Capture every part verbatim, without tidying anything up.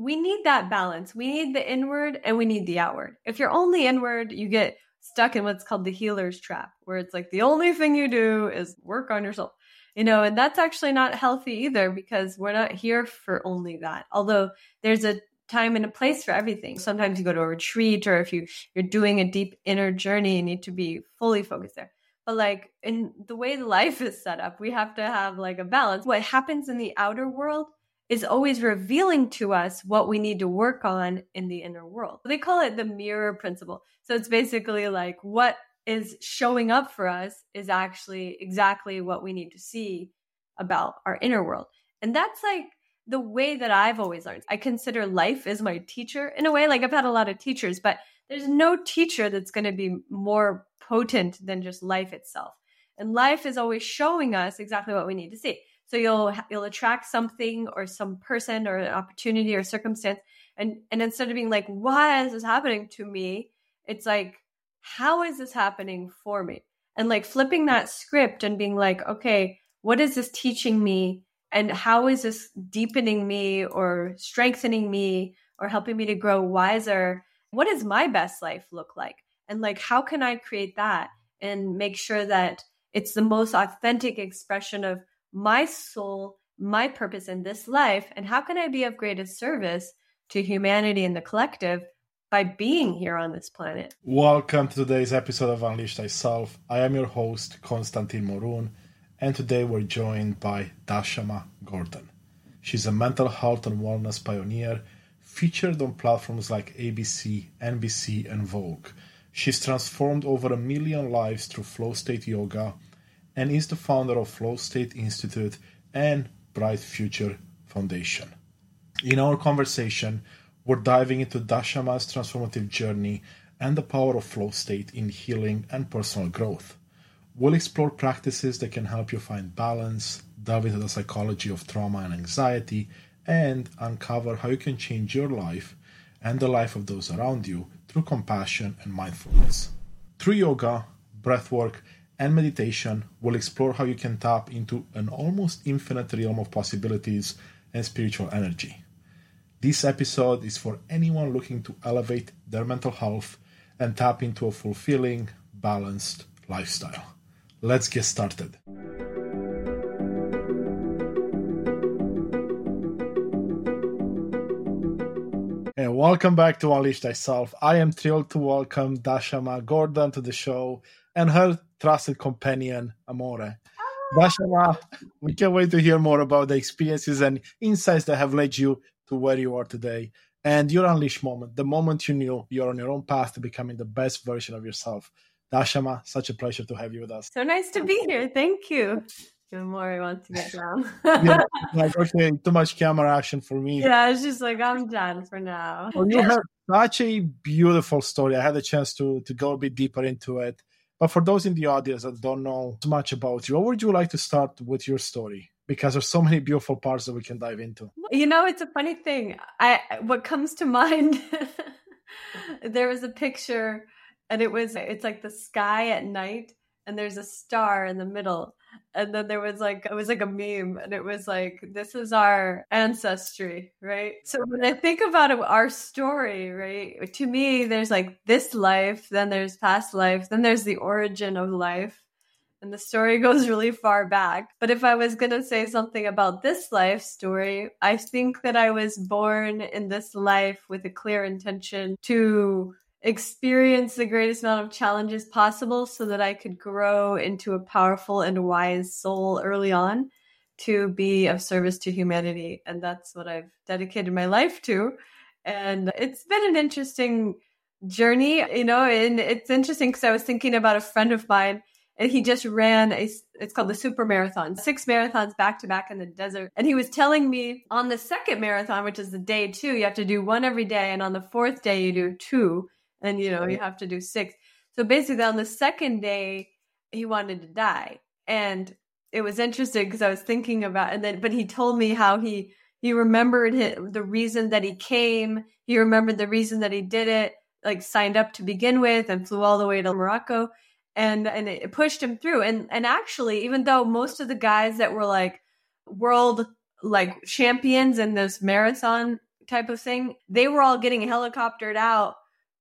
we need that balance. We need the inward and we need the outward. If you're only inward, you get stuck in what's called the healer's trap, where it's like the only thing you do is work on yourself, you know, and that's actually not healthy either, because we're not here for only that. Although there's a time and a place for everything. Sometimes you go to a retreat, or if you, you're doing a deep inner journey, you need to be fully focused there. But like in the way life is set up, we have to have like a balance. What happens in the outer world is always revealing to us what we need to work on in the inner world. They call it the mirror principle. So it's basically like what is showing up for us is actually exactly what we need to see about our inner world. And that's like the way that I've always learned. I consider life as my teacher in a way. Like I've had a lot of teachers, but there's no teacher that's going to be more potent than just life itself. And life is always showing us exactly what we need to see. So you'll you'll attract something or some person or an opportunity or circumstance. And, and instead of being like, why is this happening to me? It's like, how is this happening for me? And like flipping that script and being like, okay, what is this teaching me? And how is this deepening me or strengthening me or helping me to grow wiser? What does my best life look like? And like, how can I create that and make sure that it's the most authentic expression of my soul, my purpose in this life? And how can I be of greatest service to humanity and the collective by being here on this planet? Welcome to today's episode of Unleash Thyself. I am your host, Constantin Morun, and today we're joined by Dashama Gordon. She's a mental health and wellness pioneer featured on platforms like A B C, N B C, and Vogue. She's transformed over a million lives through Flow State Yoga and is the founder of Flow State Institute and Bright Future Foundation. In our conversation, we're diving into Dashama's transformative journey and the power of flow state in healing and personal growth. We'll explore practices that can help you find balance, delve into the psychology of trauma and anxiety, and uncover how you can change your life and the life of those around you through compassion and mindfulness. Through yoga, breathwork, and meditation, we'll explore how you can tap into an almost infinite realm of possibilities and spiritual energy. This episode is for anyone looking to elevate their mental health and tap into a fulfilling, balanced lifestyle. Let's get started. And welcome back to Unleash Thyself. I am thrilled to welcome Dashama Gordon to the show and her trusted companion, Amore. Oh. Dashama, we can't wait to hear more about the experiences and insights that have led you to where you are today and your unleash moment, the moment you knew you're on your own path to becoming the best version of yourself. Dashama, such a pleasure to have you with us. So nice to be here. Thank you. Amore wants to get down. Yeah, like, okay, too much camera action for me. Yeah, I was just like, I'm done for now. Well, you have such a beautiful story. I had a chance to, to go a bit deeper into it. But for those in the audience that don't know much about you, what would you like to start with your story? Because there's so many beautiful parts that we can dive into. You know, it's a funny thing. I what comes to mind, there was a picture and it was, it's like the sky at night and there's a star in the middle. And then there was like, it was like a meme and it was like, this is our ancestry, right? So when I think about it, our story, right? To me, there's like this life, then there's past life, then there's the origin of life. And the story goes really far back. But if I was going to say something about this life story, I think that I was born in this life with a clear intention to experience the greatest amount of challenges possible so that I could grow into a powerful and wise soul early on to be of service to humanity. And that's what I've dedicated my life to. And it's been an interesting journey, you know, and it's interesting because I was thinking about a friend of mine. And he just ran a, it's called the Super Marathon, six marathons back to back in the desert. And he was telling me on the second marathon, which is the day two, you have to do one every day. And on the fourth day, you do two. And, you know, you have to do six. So basically on the second day, he wanted to die. And it was interesting because I was thinking about, and then, but he told me how he, he remembered his, the reason that he came. He remembered the reason that he did it, like signed up to begin with and flew all the way to Morocco. And and it pushed him through. And and actually, even though most of the guys that were like world like champions in this marathon type of thing, they were all getting helicoptered out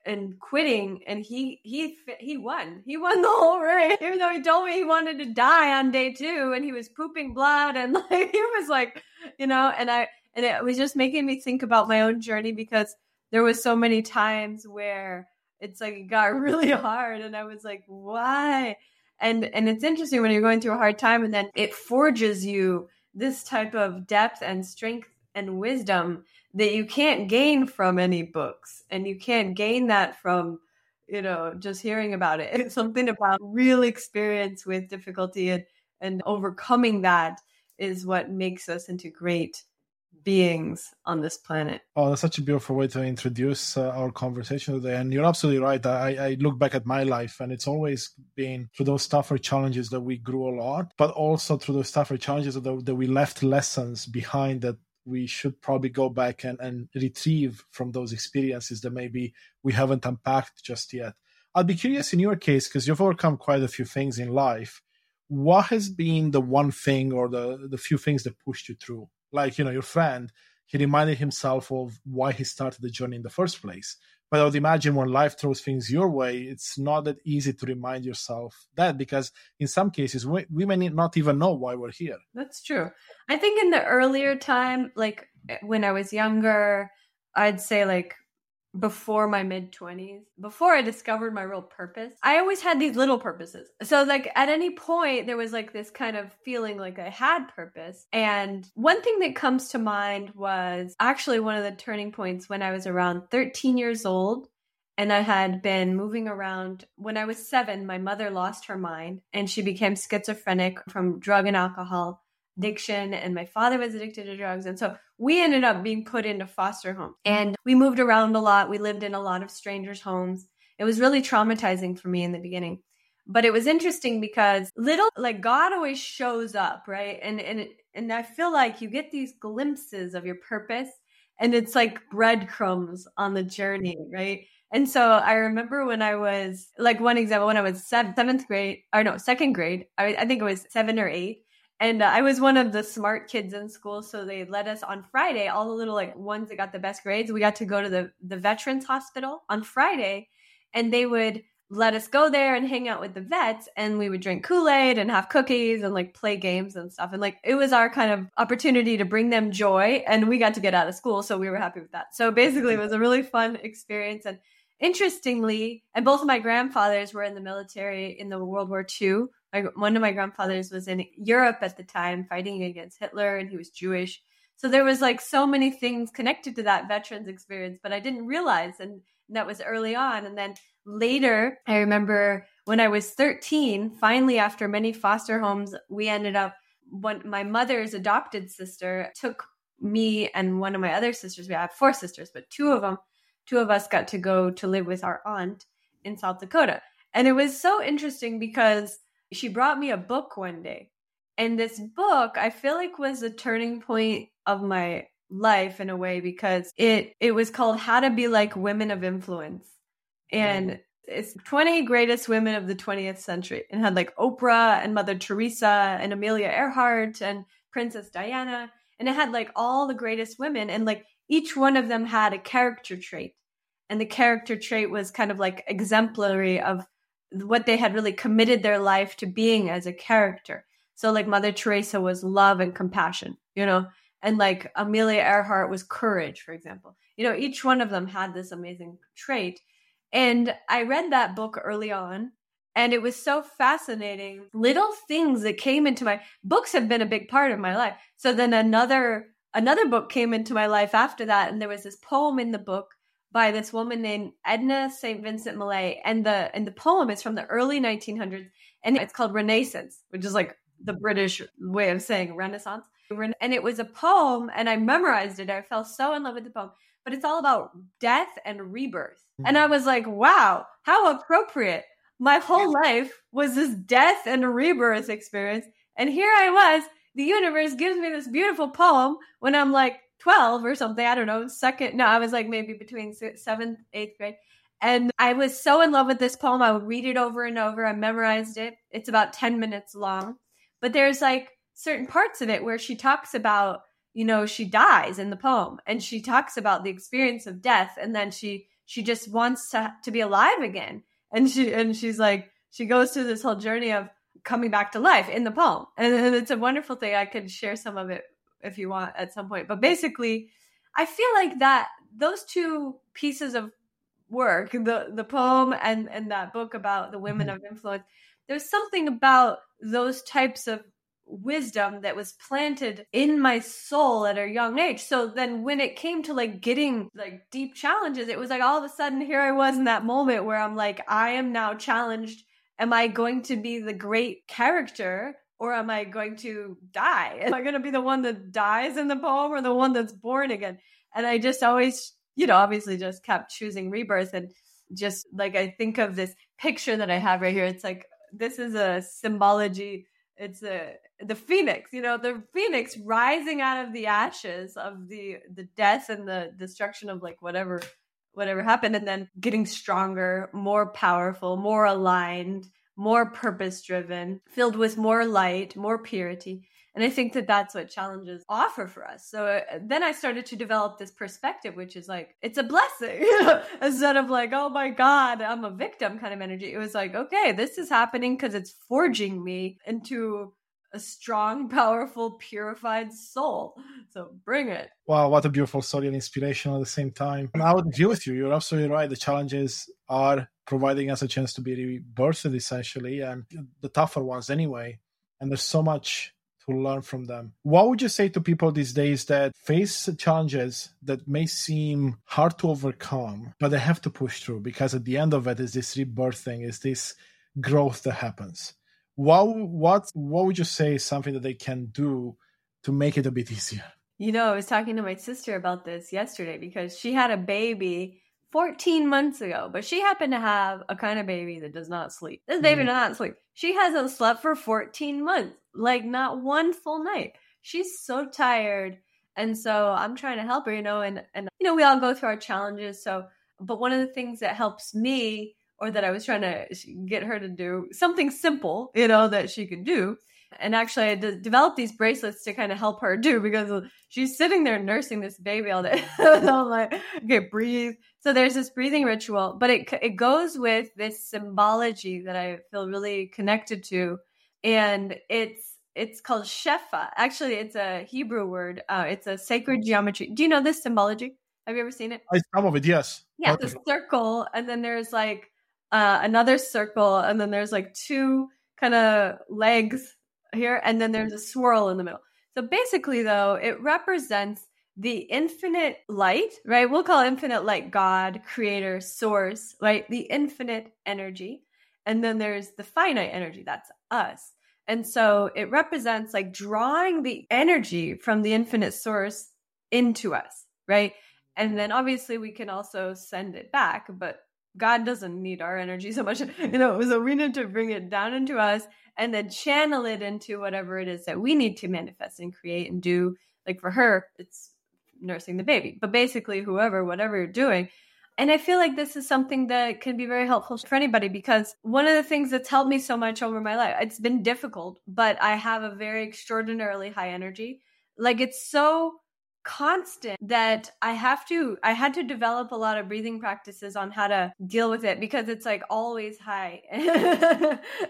and quitting, and he he he won. He won the whole race, even though he told me he wanted to die on day two, and he was pooping blood, and like, he was like, you know, and I and it was just making me think about my own journey, because there was so many times where it's like it got really hard, and I was like, why? And and it's interesting when you're going through a hard time, and then it forges you this type of depth and strength and wisdom that you can't gain from any books, and you can't gain that from, you know, just hearing about it. It's something about real experience with difficulty, and, and overcoming that is what makes us into great beings on this planet. Oh, that's such a beautiful way to introduce uh, our conversation today. And you're absolutely right. I, I look back at my life, and it's always been through those tougher challenges that we grew a lot, but also through those tougher challenges that, that we left lessons behind that we should probably go back and, and retrieve from those experiences that maybe we haven't unpacked just yet. I'd be curious in your case, because you've overcome quite a few things in life. What has been the one thing or the, the few things that pushed you through? Like, you know, your friend, he reminded himself of why he started the journey in the first place. But I would imagine when life throws things your way, it's not that easy to remind yourself that, because in some cases, we, we may not even know why we're here. That's true. I think in the earlier time, like when I was younger, I'd say like before my mid-twenties, before I discovered my real purpose, I always had these little purposes. So like at any point, there was like this kind of feeling like I had purpose. And one thing that comes to mind was actually one of the turning points when I was around thirteen years old. And I had been moving around. When I was seven, my mother lost her mind and she became schizophrenic from drug and alcohol addiction, and my father was addicted to drugs. And so we ended up being put into foster home, and we moved around a lot. We lived in a lot of strangers' homes. It was really traumatizing for me in the beginning, but it was interesting because little, like God always shows up, right? And, and, and I feel like you get these glimpses of your purpose, and it's like breadcrumbs on the journey, right? And so I remember when I was like one example, when I was seven, seventh grade, or no, second grade, I, I think it was seven or eight. And uh, I was one of the smart kids in school. So they let us on Friday, all the little like ones that got the best grades, we got to go to the, the veterans hospital on Friday, and they would let us go there and hang out with the vets. And we would drink Kool-Aid and have cookies and like play games and stuff. And like, it was our kind of opportunity to bring them joy, and we got to get out of school. So we were happy with that. So basically it was a really fun experience. And interestingly, and both of my grandfathers were in the military in the World War Two. My, one of my grandfathers was in Europe at the time fighting against Hitler, and he was Jewish. So there was like so many things connected to that veterans experience, but I didn't realize. And, and that was early on. And then later, I remember when I was thirteen, finally, after many foster homes, we ended up, one, my mother's adopted sister took me and one of my other sisters. We have four sisters, but two of them, two of us got to go to live with our aunt in South Dakota. And it was so interesting because she brought me a book one day, and this book, I feel like, was a turning point of my life in a way, because it, it was called How to Be Like Women of Influence. And it's twenty greatest women of the twentieth century, and had like Oprah and Mother Teresa and Amelia Earhart and Princess Diana. And it had like all the greatest women, and like each one of them had a character trait, and the character trait was kind of like exemplary of what they had really committed their life to being as a character. So like Mother Teresa was love and compassion, you know, and like Amelia Earhart was courage, for example. You know, each one of them had this amazing trait. And I read that book early on, and it was so fascinating. Little things that came into my books have been a big part of my life. So then another another book came into my life after that, and there was this poem in the book by this woman named Edna Saint Vincent Millay. And the and the poem is from the early nineteen hundreds, and it's called Renaissance, which is like the British way of saying Renaissance. And it was a poem, and I memorized it. I fell so in love with the poem, but it's all about death and rebirth. Mm-hmm. And I was like, wow, how appropriate. My whole life was this death and rebirth experience. And here I was, the universe gives me this beautiful poem when I'm like, twelve or something, I don't know, second, no, I was like maybe between seventh, eighth grade. And I was so in love with this poem. I would read it over and over. I memorized it. It's about ten minutes long, but there's like certain parts of it where she talks about, you know, she dies in the poem and she talks about the experience of death. And then she, she just wants to, to be alive again. And she, and she's like, she goes through this whole journey of coming back to life in the poem. And, and it's a wonderful thing. I could share some of it if you want at some point, but basically I feel like that those two pieces of work, the, the poem and, and that book about the women of influence, there's something about those types of wisdom that was planted in my soul at a young age. So then when it came to like getting like deep challenges, it was like all of a sudden here I was in that moment where I'm like, I am now challenged. Am I going to be the great character or am I going to die? Am I going to be the one that dies in the poem or the one that's born again? And I just always, you know, obviously just kept choosing rebirth. And just like, I think of this picture that I have right here. It's like, this is a symbology. It's a, the phoenix, you know, the phoenix rising out of the ashes of the, the death and the destruction of like whatever, whatever happened. And then getting stronger, more powerful, more aligned, more purpose driven, filled with more light, more purity. And I think that that's what challenges offer for us. So then I started to develop this perspective, which is like, it's a blessing instead of like, oh my God, I'm a victim kind of energy. It was like, okay, this is happening because it's forging me into a strong, powerful, purified soul. So bring it. Wow, what a beautiful story and inspiration at the same time. And I would agree with you. You're absolutely right. The challenges are providing us a chance to be rebirthed, essentially, and the tougher ones anyway. And there's so much to learn from them. What would you say to people these days that face challenges that may seem hard to overcome, but they have to push through because at the end of it is this rebirthing, is this growth that happens? What what what would you say is something that they can do to make it a bit easier? You know, I was talking to my sister about this yesterday because she had a baby fourteen months ago, but she happened to have a kind of baby that does not sleep. This baby mm. does not sleep. She hasn't slept for fourteen months, like not one full night. She's so tired. And so I'm trying to help her, you know, and, and you know, we all go through our challenges. So, but one of the things that helps me, or that I was trying to get her to do something simple, you know, that she could do. And actually I d- developed these bracelets to kind of help her do because she's sitting there nursing this baby all day. So I'm like, okay, breathe. So there's this breathing ritual, but it it goes with this symbology that I feel really connected to. And it's, it's called Shefa. Actually, it's a Hebrew word. Uh, it's a sacred geometry. Do you know this symbology? Have you ever seen it? I, some of it, yes. Yeah, it's a circle. And then there's like, Uh, another circle, and then there's like two kind of legs here, and then there's a swirl in the middle. So basically, though, it represents the infinite light, right? We'll call infinite light God, creator, source, right? The infinite energy. And then there's the finite energy, that's us. And so it represents like drawing the energy from the infinite source into us, right? And then obviously we can also send it back, but God doesn't need our energy so much, you know, so we need to bring it down into us and then channel it into whatever it is that we need to manifest and create and do. Like for her, it's nursing the baby, but basically whoever, whatever you're doing. And I feel like this is something that can be very helpful for anybody because one of the things that's helped me so much over my life, it's been difficult, but I have a very extraordinarily high energy. Like it's so constant that I have to, I had to develop a lot of breathing practices on how to deal with it because it's like always high.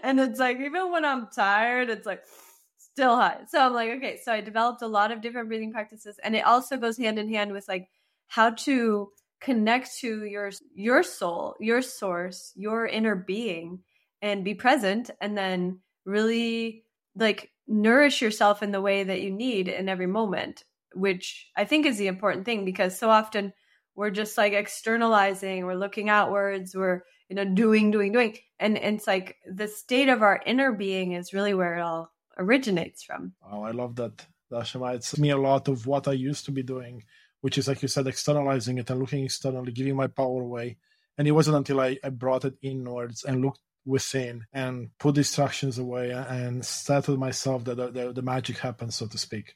And it's like, even when I'm tired, it's like still high. So I'm like, okay, so I developed a lot of different breathing practices. And it also goes hand in hand with like how to connect to your, your soul, your source, your inner being and be present. And then really like nourish yourself in the way that you need in every moment, which I think is the important thing because so often we're just like externalizing, we're looking outwards, we're, you know, doing, doing, doing. And, and it's like the state of our inner being is really where it all originates from. Oh, I love that, Dashama. It's me a lot of what I used to be doing, which is like you said, externalizing it and looking externally, giving my power away. And it wasn't until I, I brought it inwards and looked within and put distractions away and settled myself that the, the, the magic happens, so to speak.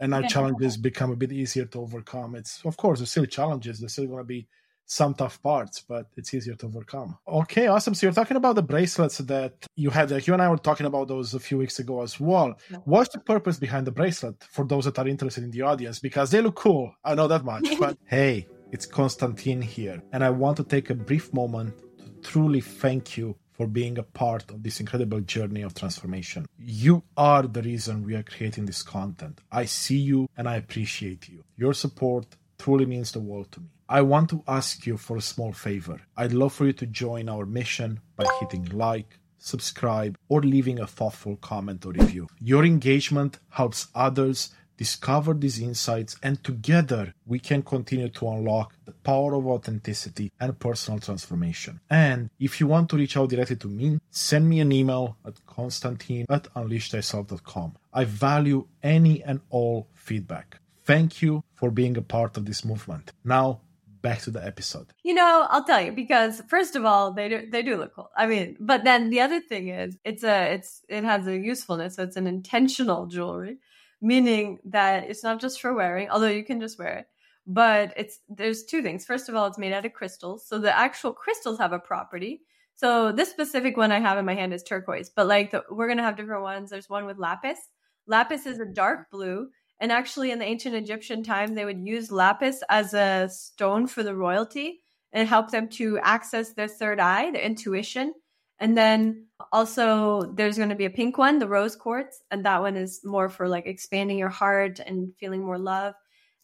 And our yeah. challenges become a bit easier to overcome. It's, of course, there's still challenges. There's still going to be some tough parts, but it's easier to overcome. Okay, awesome. So you're talking about the bracelets that you had. Like, you and I were talking about those a few weeks ago as well. No. What's the purpose behind the bracelet for those that are interested in the audience? Because they look cool. I know that much. But hey, it's Constantin here. And I want to take a brief moment to truly thank you for being a part of this incredible journey of transformation. You are the reason we are creating this content. I see you and I appreciate you. Your support truly means the world to me. I want to ask you for a small favor. I'd love for you to join our mission by hitting like, subscribe, or leaving a thoughtful comment or review. Your engagement helps others discover these insights, and together we can continue to unlock the power of authenticity and personal transformation. And if you want to reach out directly to me, send me an email at Constantin at unleash thyself dot com. I value any and all feedback. Thank you for being a part of this movement. Now, back to the episode. You know, I'll tell you, because first of all, they do, they do look cool. I mean, but then the other thing is, it's a it's it has a usefulness. So it's an intentional jewelry, meaning that it's not just for wearing, although you can just wear it, but it's there's two things. First of all, it's made out of crystals. So the actual crystals have a property. So this specific one I have in my hand is turquoise, but like the, we're going to have different ones. There's one with lapis. Lapis is a dark blue. And actually in the ancient Egyptian time, they would use lapis as a stone for the royalty and help them to access their third eye, their intuition. And then also there's going to be a pink one, the rose quartz. And that one is more for like expanding your heart and feeling more love.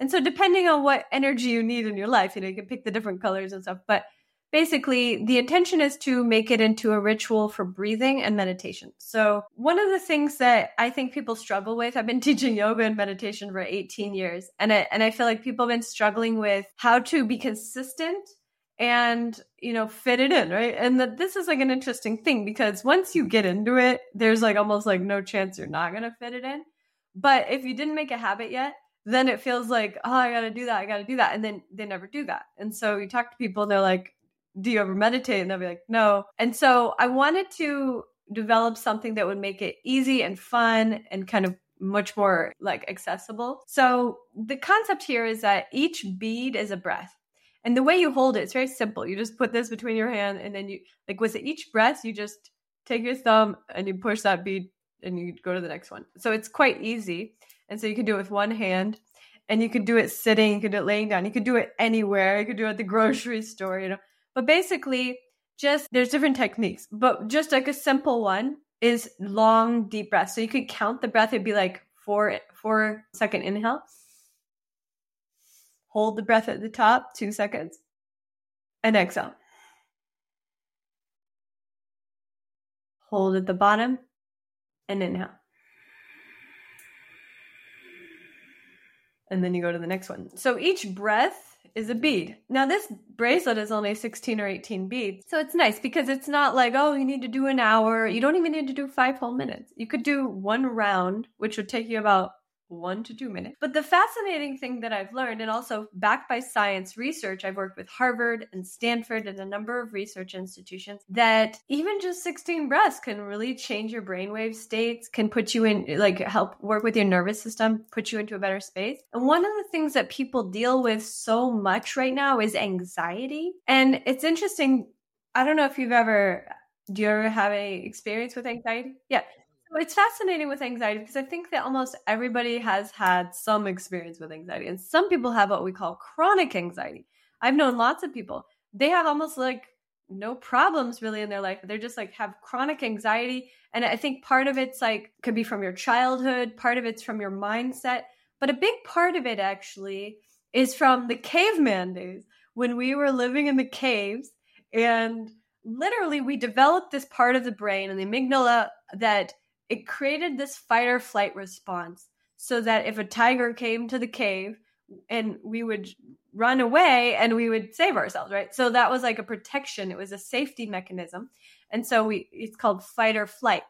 And so depending on what energy you need in your life, you know, you can pick the different colors and stuff. But basically the intention is to make it into a ritual for breathing and meditation. So one of the things that I think people struggle with, I've been teaching yoga and meditation for eighteen years. And I, and I feel like people have been struggling with how to be consistent and, you know, fit it in, right? And that this is like an interesting thing, because once you get into it, there's like almost like no chance you're not going to fit it in. But if you didn't make a habit yet, then it feels like, oh, I got to do that. I got to do that. And then they never do that. And so you talk to people, they're like, do you ever meditate? And they'll be like, no. And so I wanted to develop something that would make it easy and fun and kind of much more like accessible. So the concept here is that each bead is a breath. And the way you hold it, it's very simple. You just put this between your hand, and then you, like with each breath, you just take your thumb and you push that bead and you go to the next one. So it's quite easy. And so you can do it with one hand, and you can do it sitting, you can do it laying down, you can do it anywhere. You could do it at the grocery store, you know. But basically, just there's different techniques, but just like a simple one is long, deep breaths. So you could count the breath. It'd be like four, four second inhale. Hold the breath at the top, two seconds, and exhale. Hold at the bottom, and inhale. And then you go to the next one. So each breath is a bead. Now this bracelet is only sixteen or eighteen beads. So it's nice because it's not like, oh, you need to do an hour. You don't even need to do five whole minutes. You could do one round, which would take you about one to two minutes. But the fascinating thing that I've learned, and also backed by science research, I've worked with Harvard and Stanford and a number of research institutions, that even just sixteen breaths can really change your brainwave states, can put you in, like help work with your nervous system, put you into a better space. And one of the things that people deal with so much right now is anxiety. And it's interesting. I don't know if you've ever, do you ever have any experience with anxiety? Yeah. It's fascinating with anxiety because I think that almost everybody has had some experience with anxiety, and some people have what we call chronic anxiety. I've known lots of people. They have almost like no problems really in their life, but they're just like have chronic anxiety. And I think part of it's like could be from your childhood, part of it's from your mindset, but a big part of it actually is from the caveman days when we were living in the caves, and literally we developed this part of the brain and the amygdala that it created this fight or flight response, so that if a tiger came to the cave and we would run away and we would save ourselves, right? So that was like a protection. It was a safety mechanism. And so we, it's called fight or flight.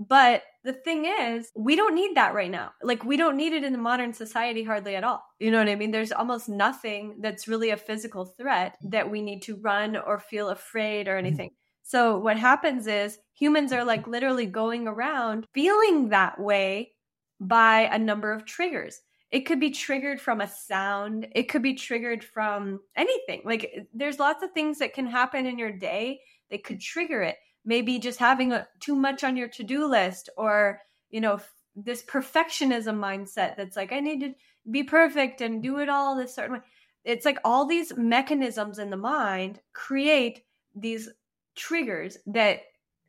But the thing is, we don't need that right now. Like we don't need it in the modern society hardly at all. You know what I mean? There's almost nothing that's really a physical threat that we need to run or feel afraid or anything. Mm-hmm. So what happens is humans are like literally going around feeling that way by a number of triggers. It could be triggered from a sound. It could be triggered from anything. Like there's lots of things that can happen in your day that could trigger it. Maybe just having a, too much on your to-do list, or, you know, f- this perfectionism mindset that's like, I need to be perfect and do it all this certain way. It's like all these mechanisms in the mind create these triggers that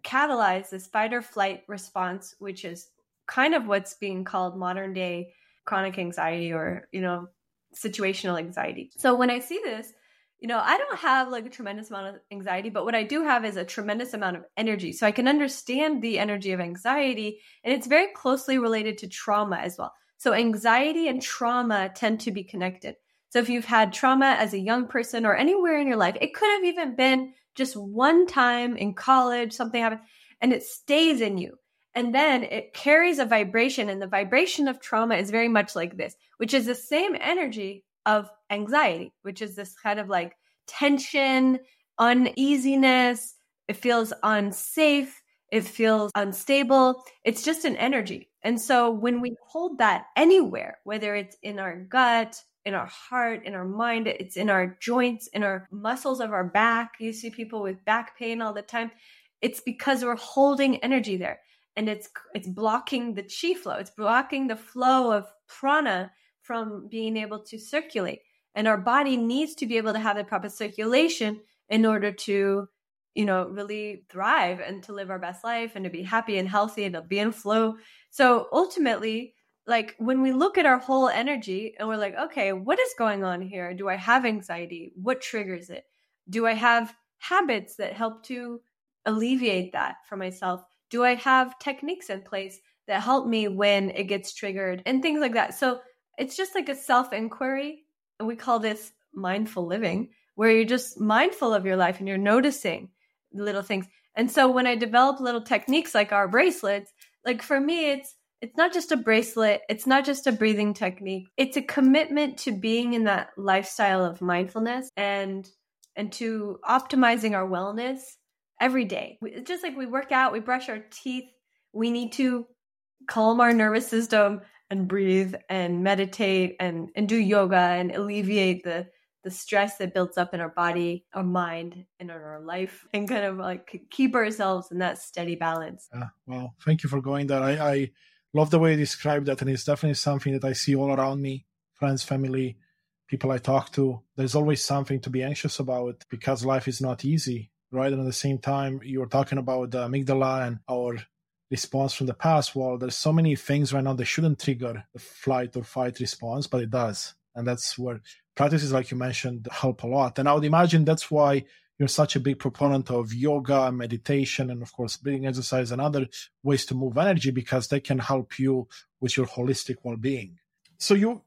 catalyze this fight or flight response, which is kind of what's being called modern day chronic anxiety, or, you know, situational anxiety. So when I see this, you know, I don't have like a tremendous amount of anxiety, but what I do have is a tremendous amount of energy. So I can understand the energy of anxiety, and it's very closely related to trauma as well. So anxiety and trauma tend to be connected. So if you've had trauma as a young person or anywhere in your life, it could have even been just one time in college, something happened, and it stays in you. And then it carries a vibration, and the vibration of trauma is very much like this, which is the same energy of anxiety, which is this kind of like tension, uneasiness. It feels unsafe. It feels unstable. It's just an energy. And so when we hold that anywhere, whether it's in our gut, in our heart, in our mind, it's in our joints, in our muscles of our back. You see people with back pain all the time. It's because we're holding energy there. And it's it's blocking the chi flow. It's blocking the flow of prana from being able to circulate. And our body needs to be able to have the proper circulation in order to, you know, really thrive and to live our best life and to be happy and healthy and to be in flow. So ultimately, like when we look at our whole energy and we're like, okay, what is going on here? Do I have anxiety? What triggers it? Do I have habits that help to alleviate that for myself? Do I have techniques in place that help me when it gets triggered and things like that? So it's just like a self-inquiry. And we call this mindful living, where you're just mindful of your life and you're noticing little things. And so when I develop little techniques like our bracelets, like for me, it's it's not just a bracelet. It's not just a breathing technique. It's a commitment to being in that lifestyle of mindfulness and and to optimizing our wellness every day. Just like we work out, we brush our teeth, we need to calm our nervous system and breathe and meditate and, and do yoga and alleviate the, the stress that builds up in our body, our mind, and in our life, and kind of like keep ourselves in that steady balance. Yeah, well, thank you for going there. I, I love the way you described that. And it's definitely something that I see all around me, friends, family, people I talk to. There's always something to be anxious about because life is not easy. Right. And at the same time, you were talking about the amygdala and our response from the past. Well, there's so many things right now that shouldn't trigger the flight or fight response, but it does. And that's where practices, like you mentioned, help a lot. And I would imagine that's why you're such a big proponent of yoga, meditation, and of course, breathing exercise and other ways to move energy, because they can help you with your holistic well-being. So you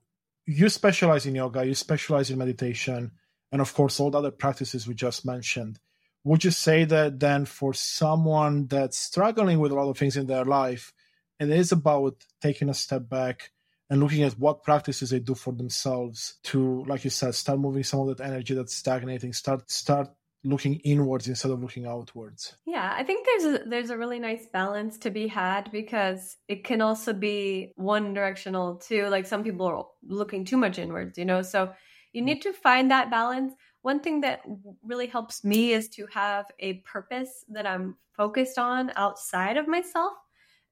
you specialize in yoga, you specialize in meditation, and of course, all the other practices we just mentioned. Would you say that then for someone that's struggling with a lot of things in their life, it is about taking a step back and looking at what practices they do for themselves to, like you said, start moving some of that energy that's stagnating, start start looking inwards instead of looking outwards? Yeah, I think there's a, there's a really nice balance to be had, because it can also be one directional too. Like some people are looking too much inwards, you know, so you need to find that balance. One thing that really helps me is to have a purpose that I'm focused on outside of myself.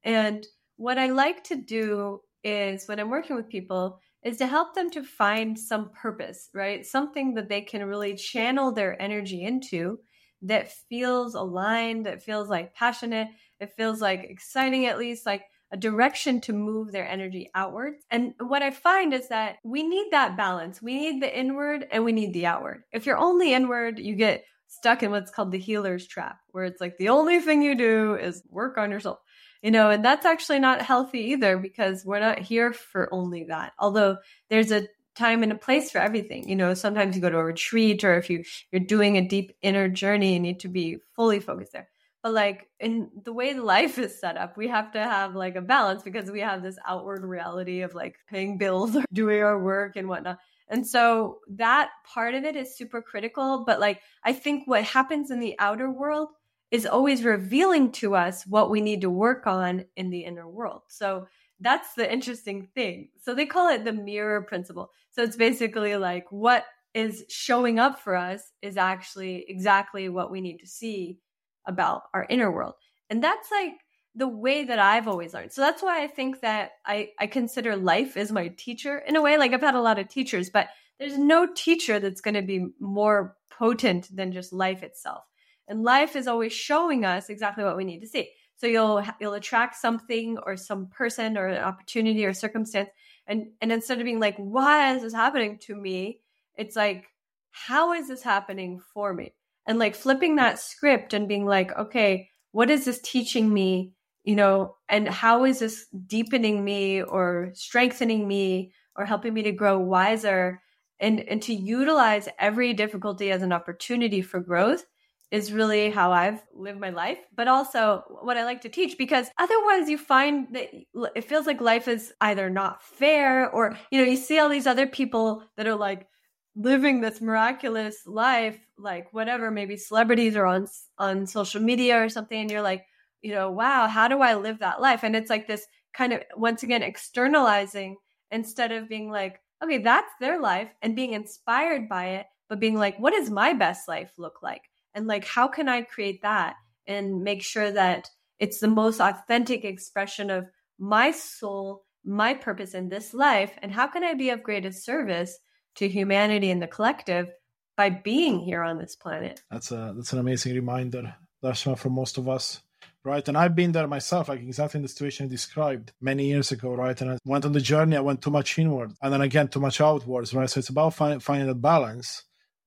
And what I like to do is when I'm working with people is to help them to find some purpose, right? Something that they can really channel their energy into that feels aligned, that feels like passionate, it feels like exciting, at least like a direction to move their energy outwards. And what I find is that we need that balance. We need the inward and we need the outward. If you're only inward, you get stuck in what's called the healer's trap, where it's like the only thing you do is work on yourself, you know, and that's actually not healthy either, because we're not here for only that. Although there's a time and a place for everything, you know, sometimes you go to a retreat, or if you, you're doing a deep inner journey, you need to be fully focused there. But like in the way life is set up, we have to have like a balance, because we have this outward reality of like paying bills or doing our work and whatnot. And so that part of it is super critical. But like, I think what happens in the outer world is always revealing to us what we need to work on in the inner world. So That's the interesting thing. So they call it the mirror principle. So it's basically like what is showing up for us is actually exactly what we need to see about our inner world. And that's like the way that I've always learned. So that's why I think that I, I consider life as my teacher in a way. Like I've had a lot of teachers, but there's no teacher that's going to be more potent than just life itself. And life is always showing us exactly what we need to see. So you'll you'll attract something or some person or an opportunity or circumstance. And, and instead of being like, why is this happening to me? It's like, how is this happening for me? And like flipping that script and being like, okay, what is this teaching me? You know, and how is this deepening me or strengthening me or helping me to grow wiser? And, and to utilize every difficulty as an opportunity for growth is really how I've lived my life, but also what I like to teach, because otherwise you find that it feels like life is either not fair or, you know, you see all these other people that are like living this miraculous life, like whatever, maybe celebrities or on, on social media or something. And you're like, you know, wow, how do I live that life? And it's like this kind of, once again, externalizing instead of being like, okay, that's their life and being inspired by it, but being like, what does my best life look like? And like, how can I create that and make sure that it's the most authentic expression of my soul, my purpose in this life? And how can I be of greatest service to humanity and the collective by being here on this planet? That's a, that's an amazing reminder, Dashama, for most of us. Right. And I've been there myself, like exactly in the situation you described many years ago. Right. And I went on the journey. I went too much inward and then again, too much outwards. Right. So it's about find, finding a balance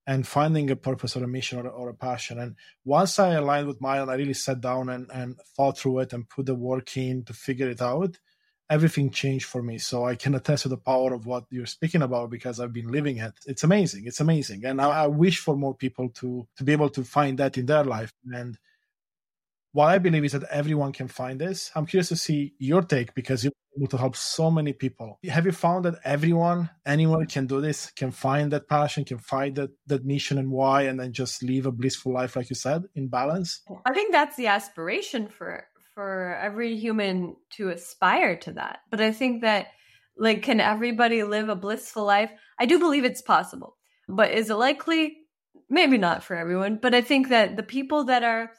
and finding a purpose or a mission or, or a passion. And once I aligned with mine, I really sat down and, and thought through it and put the work in to figure it out. Everything changed for me. So I can attest to the power of what you're speaking about because I've been living it. It's amazing. It's amazing. And I, I wish for more people to, to be able to find that in their life. And what I believe is that everyone can find this. I'm curious to see your take because you're able to help so many people. Have you found that everyone, anyone can do this, can find that passion, can find that, that mission and why, and then just live a blissful life, like you said, in balance? I think that's the aspiration for for every human to aspire to that. But I think that, like, can everybody live a blissful life? I do believe it's possible. But is it likely? Maybe not for everyone. But I think that the people that are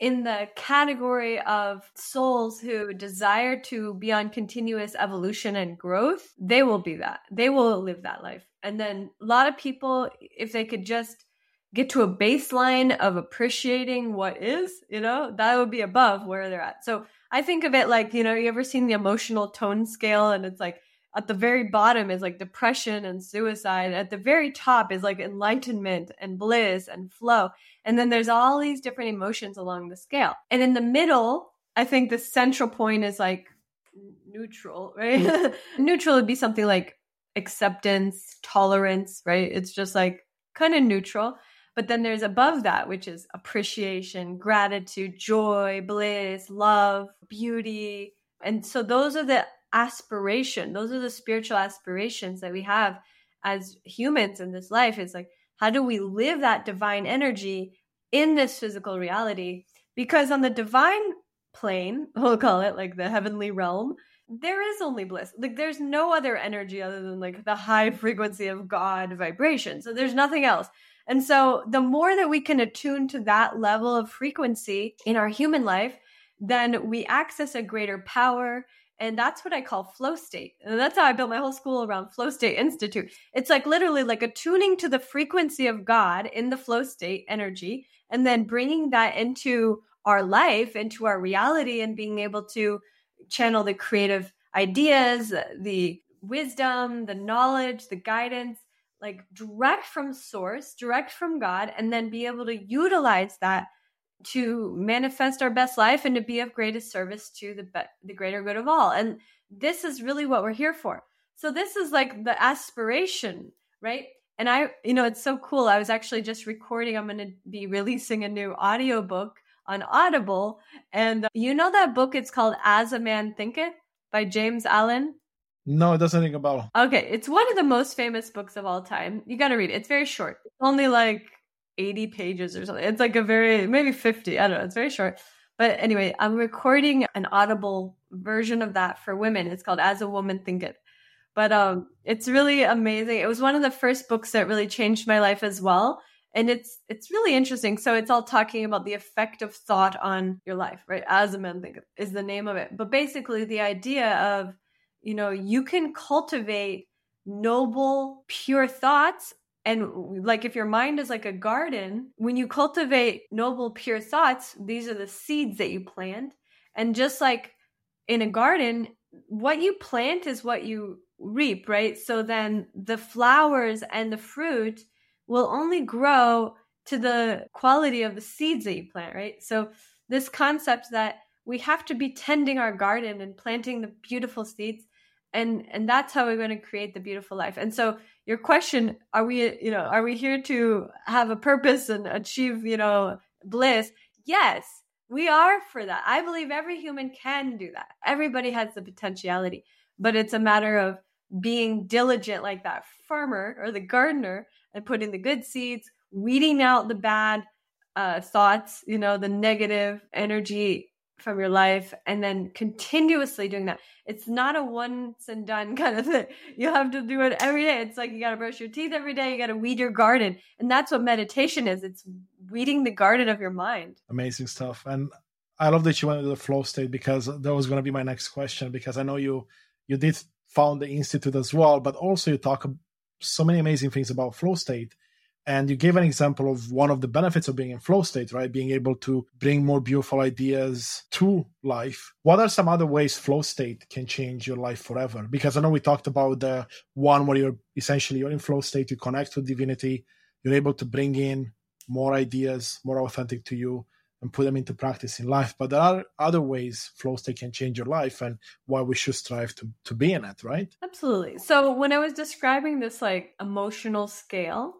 in the category of souls who desire to be on continuous evolution and growth, they will be that. They will live that life. And then a lot of people, if they could just get to a baseline of appreciating what is, you know, that would be above where they're at. So I think of it like, you know, you ever seen the emotional tone scale? And it's like at the very bottom is like depression and suicide. At the very top is like enlightenment and bliss and flow. And then there's all these different emotions along the scale. And in the middle, I think the central point is like neutral, right? Neutral would be something like acceptance, tolerance, right? It's just like kind of neutral. But then there's above that, which is appreciation, gratitude, joy, bliss, love, beauty. And so those are the aspiration. Those are the spiritual aspirations that we have as humans in this life. It's like, how do we live that divine energy in this physical reality? Because on the divine plane, we'll call it like the heavenly realm, there is only bliss. Like there's no other energy other than like the high frequency of God vibration. So there's nothing else. And so the more that we can attune to that level of frequency in our human life, then we access a greater power. And that's what I call flow state. And that's how I built my whole school around Flow State Institute. It's like literally like attuning to the frequency of God in the flow state energy, and then bringing that into our life, into our reality, and being able to channel the creative ideas, the wisdom, the knowledge, the guidance, like direct from source, direct from God, and then be able to utilize that to manifest our best life and to be of greatest service to the be- the greater good of all. And this is really what we're here for. So this is like the aspiration, right? And I, you know, it's so cool. I was actually just recording. I'm going to be releasing a new audiobook on Audible. And you know that book? It's called As a Man Thinketh by James Allen. No, it doesn't ring a bell. Okay. It's one of the most famous books of all time. You got to read it. It's very short. It's only like eighty pages or something. It's like a very, maybe fifty. I don't know. It's very short, But anyway, I'm recording an Audible version of that for women. It's called As a Woman Thinketh. But um, it's really amazing. It was one of the first books that really changed my life as well. And it's it's really interesting. So it's all talking about the effect of thought on your life, right? As a Man Thinketh is the name of it. But basically the idea of, you know, you can cultivate noble, pure thoughts. And like if your mind is like a garden, when you cultivate noble, pure thoughts, these are the seeds that you plant. And just like in a garden, what you plant is what you reap, right? So then the flowers and the fruit will only grow to the quality of the seeds that you plant, right? So this concept that we have to be tending our garden and planting the beautiful seeds, and and that's how we're going to create the beautiful life. And so your question, are we, you know, are we here to have a purpose and achieve, you know, bliss? Yes, we are for that. I believe every human can do that. Everybody has the potentiality, but it's a matter of being diligent like that farmer or the gardener and putting the good seeds, weeding out the bad uh, thoughts, you know, the negative energy from your life, and then continuously doing that. It's not a once and done kind of thing. You have to do it every day. It's like you got to brush your teeth every day. You got to weed your garden. And that's what meditation is. It's weeding the garden of your mind. Amazing stuff. And I love that you went to the flow state, because that was going to be my next question, because I know you you did found the Institute as well, but also you talk so many amazing things about flow state. And you gave an example of one of the benefits of being in flow state, right? Being able to bring more beautiful ideas to life. What are some other ways flow state can change your life forever? Because I know we talked about the one where you're essentially you're in flow state, you connect with divinity, you're able to bring in more ideas, more authentic to you, and put them into practice in life. But there are other ways flow state can change your life, and why we should strive to, to be in it, right? Absolutely. So when I was describing this like emotional scale,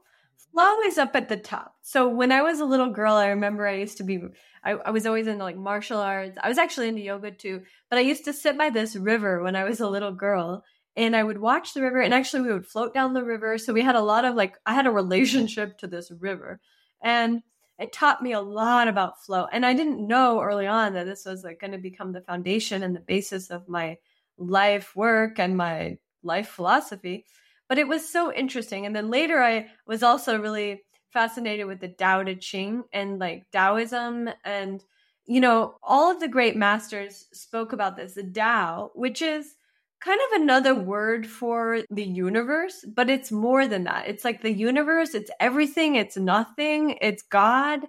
flow is up at the top. So when I was a little girl, I remember I used to be, I, I was always into like martial arts. I was actually into yoga too, but I used to sit by this river when I was a little girl, and I would watch the river, and actually we would float down the river. So we had a lot of like, I had a relationship to this river, and it taught me a lot about flow. And I didn't know early on that this was like going to become the foundation and the basis of my life work and my life philosophy. But it was so interesting. And then later I was also really fascinated with the Tao Te Ching and like Taoism. And, you know, all of the great masters spoke about this, the Tao, which is kind of another word for the universe, but it's more than that. It's like the universe, it's everything, it's nothing, it's God,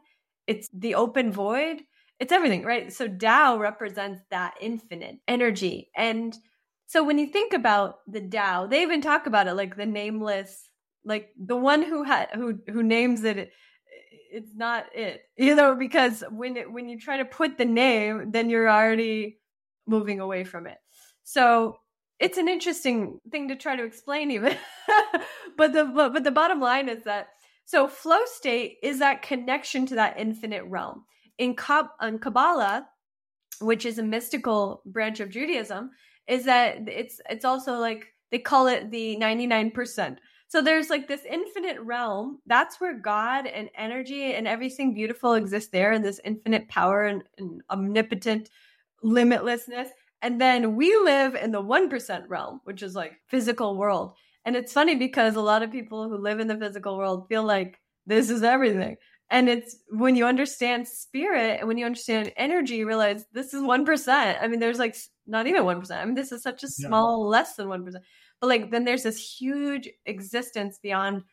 it's the open void, it's everything, right? So Tao represents that infinite energy. And so when you think about the Tao, they even talk about it like the nameless, like the one who ha- who who names it, it, it's not it, you know, because when it, when you try to put the name, then you're already moving away from it. So it's an interesting thing to try to explain even. but the but, but the bottom line is that, so flow state is that connection to that infinite realm. In, Kab- in Kabbalah, which is a mystical branch of Judaism, is that it's it's also like they call it the ninety-nine percent. So there's like this infinite realm. That's where God and energy and everything beautiful exists there, and this infinite power and, and omnipotent limitlessness. And then we live in the one percent realm, which is like physical world. And it's funny because a lot of people who live in the physical world feel like this is everything. And it's when you understand spirit and when you understand energy, you realize this is one percent. I mean, there's like not even one percent. I mean, this is such a small, yeah. less than one percent. But like then there's this huge existence beyond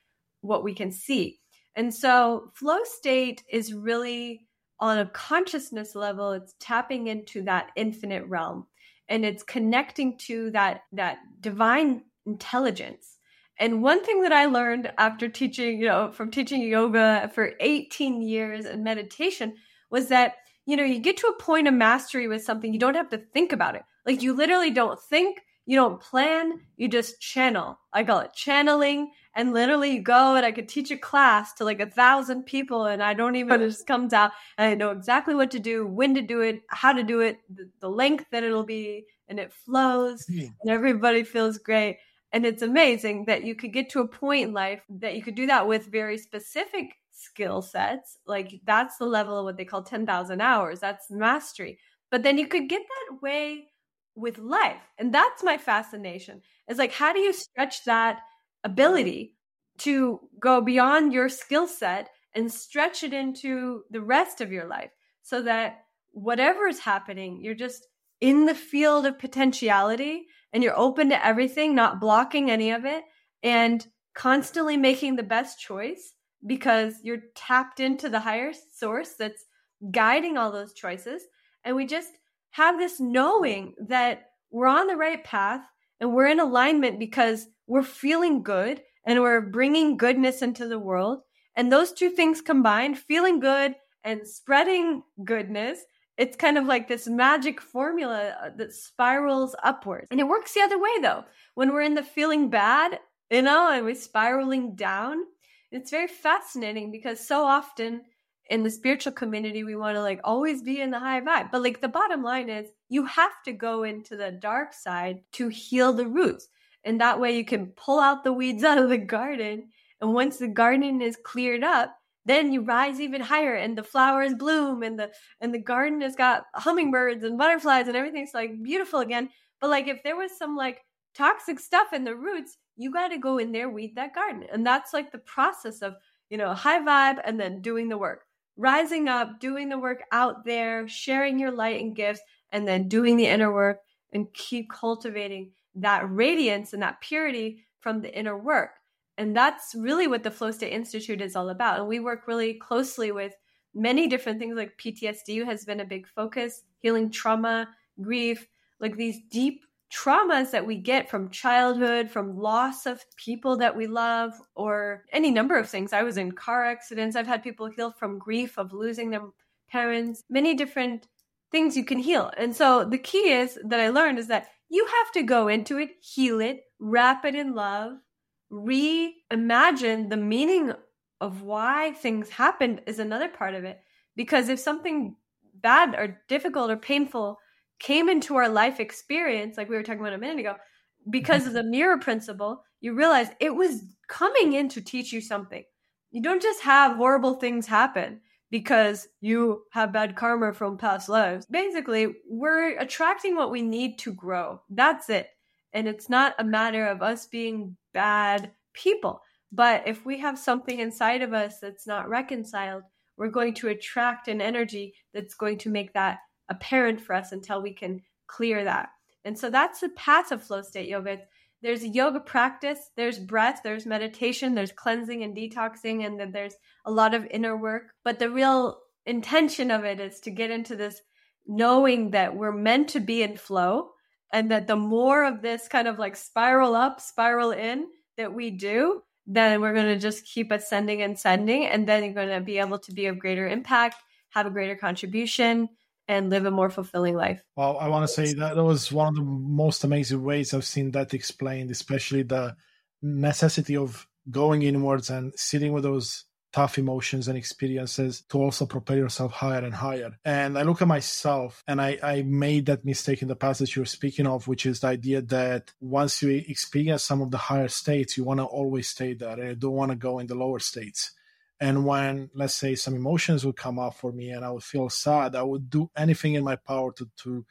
what we can see. And so flow state is really on a consciousness level, it's tapping into that infinite realm. And it's connecting to that that divine intelligence. And one thing that I learned after teaching, you know, from teaching yoga for eighteen years and meditation was that, you know, you get to a point of mastery with something, you don't have to think about it. Like you literally don't think, you don't plan, you just channel. I call it channeling. And literally you go, and I could teach a class to like a thousand people, and I don't even, it just comes out, and I know exactly what to do, when to do it, how to do it, the, the length that it'll be, and it flows, mm. and everybody feels great. And it's amazing that you could get to a point in life that you could do that with very specific skill sets. Like that's the level of what they call ten thousand hours. That's mastery. But then you could get that way with life. And that's my fascination. It's like, how do you stretch that ability to go beyond your skill set and stretch it into the rest of your life so that whatever is happening, you're just in the field of potentiality and you're open to everything, not blocking any of it, and constantly making the best choice because you're tapped into the higher source that's guiding all those choices. And we just have this knowing that we're on the right path and we're in alignment because we're feeling good and we're bringing goodness into the world. And those two things combined, feeling good and spreading goodness, it's kind of like this magic formula that spirals upwards. And it works the other way, though. When we're in the feeling bad, you know, and we're spiraling down, it's very fascinating because so often in the spiritual community, we want to like always be in the high vibe. But like the bottom line is you have to go into the dark side to heal the roots. And that way you can pull out the weeds out of the garden. And once the garden is cleared up, then you rise even higher and the flowers bloom and the and the garden has got hummingbirds and butterflies and everything's like beautiful again. But like if there was some like toxic stuff in the roots, you got to go in there, weed that garden. And that's like the process of, you know, high vibe and then doing the work, rising up, doing the work out there, sharing your light and gifts, and then doing the inner work and keep cultivating that radiance and that purity from the inner work. And that's really what the Flow State Institute is all about. And we work really closely with many different things, like P T S D has been a big focus, healing trauma, grief, like these deep traumas that we get from childhood, from loss of people that we love, or any number of things. I was in car accidents. I've had people heal from grief of losing their parents, many different things you can heal. And so the key is that I learned is that you have to go into it, heal it, wrap it in love, reimagine the meaning of why things happened is another part of it. Because if something bad or difficult or painful came into our life experience, like we were talking about a minute ago, because of the mirror principle, you realize it was coming in to teach you something. You don't just have horrible things happen because you have bad karma from past lives. Basically, we're attracting what we need to grow. That's it. And it's not a matter of us being bad people. But if we have something inside of us that's not reconciled, we're going to attract an energy that's going to make that apparent for us until we can clear that. And so that's the path of flow state yoga. There's a yoga practice, there's breath, there's meditation, there's cleansing and detoxing, and then there's a lot of inner work. But the real intention of it is to get into this knowing that we're meant to be in flow. And that the more of this kind of like spiral up, spiral in that we do, then we're going to just keep ascending and ascending. And then you're going to be able to be of greater impact, have a greater contribution, and live a more fulfilling life. Well, I want to say that that was one of the most amazing ways I've seen that explained, especially the necessity of going inwards and sitting with those tough emotions and experiences to also propel yourself higher and higher. And I look at myself and I, I made that mistake in the past that you're speaking of, which is the idea that once you experience some of the higher states, you want to always stay there and you don't want to go in the lower states. And when, let's say, some emotions would come up for me and I would feel sad, I would do anything in my power to, to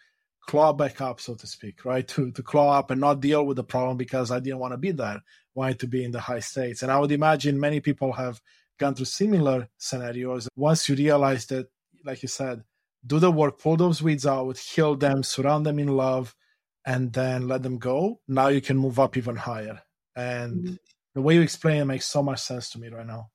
claw back up, so to speak, right? To, to claw up and not deal with the problem because I didn't want to be there. I wanted to be in the high states. And I would imagine many people have gone through similar scenarios. Once you realize that, like you said, do the work, pull those weeds out, heal them, surround them in love, and then let them go, now you can move up even higher. And mm-hmm. the way you explain it makes so much sense to me right now.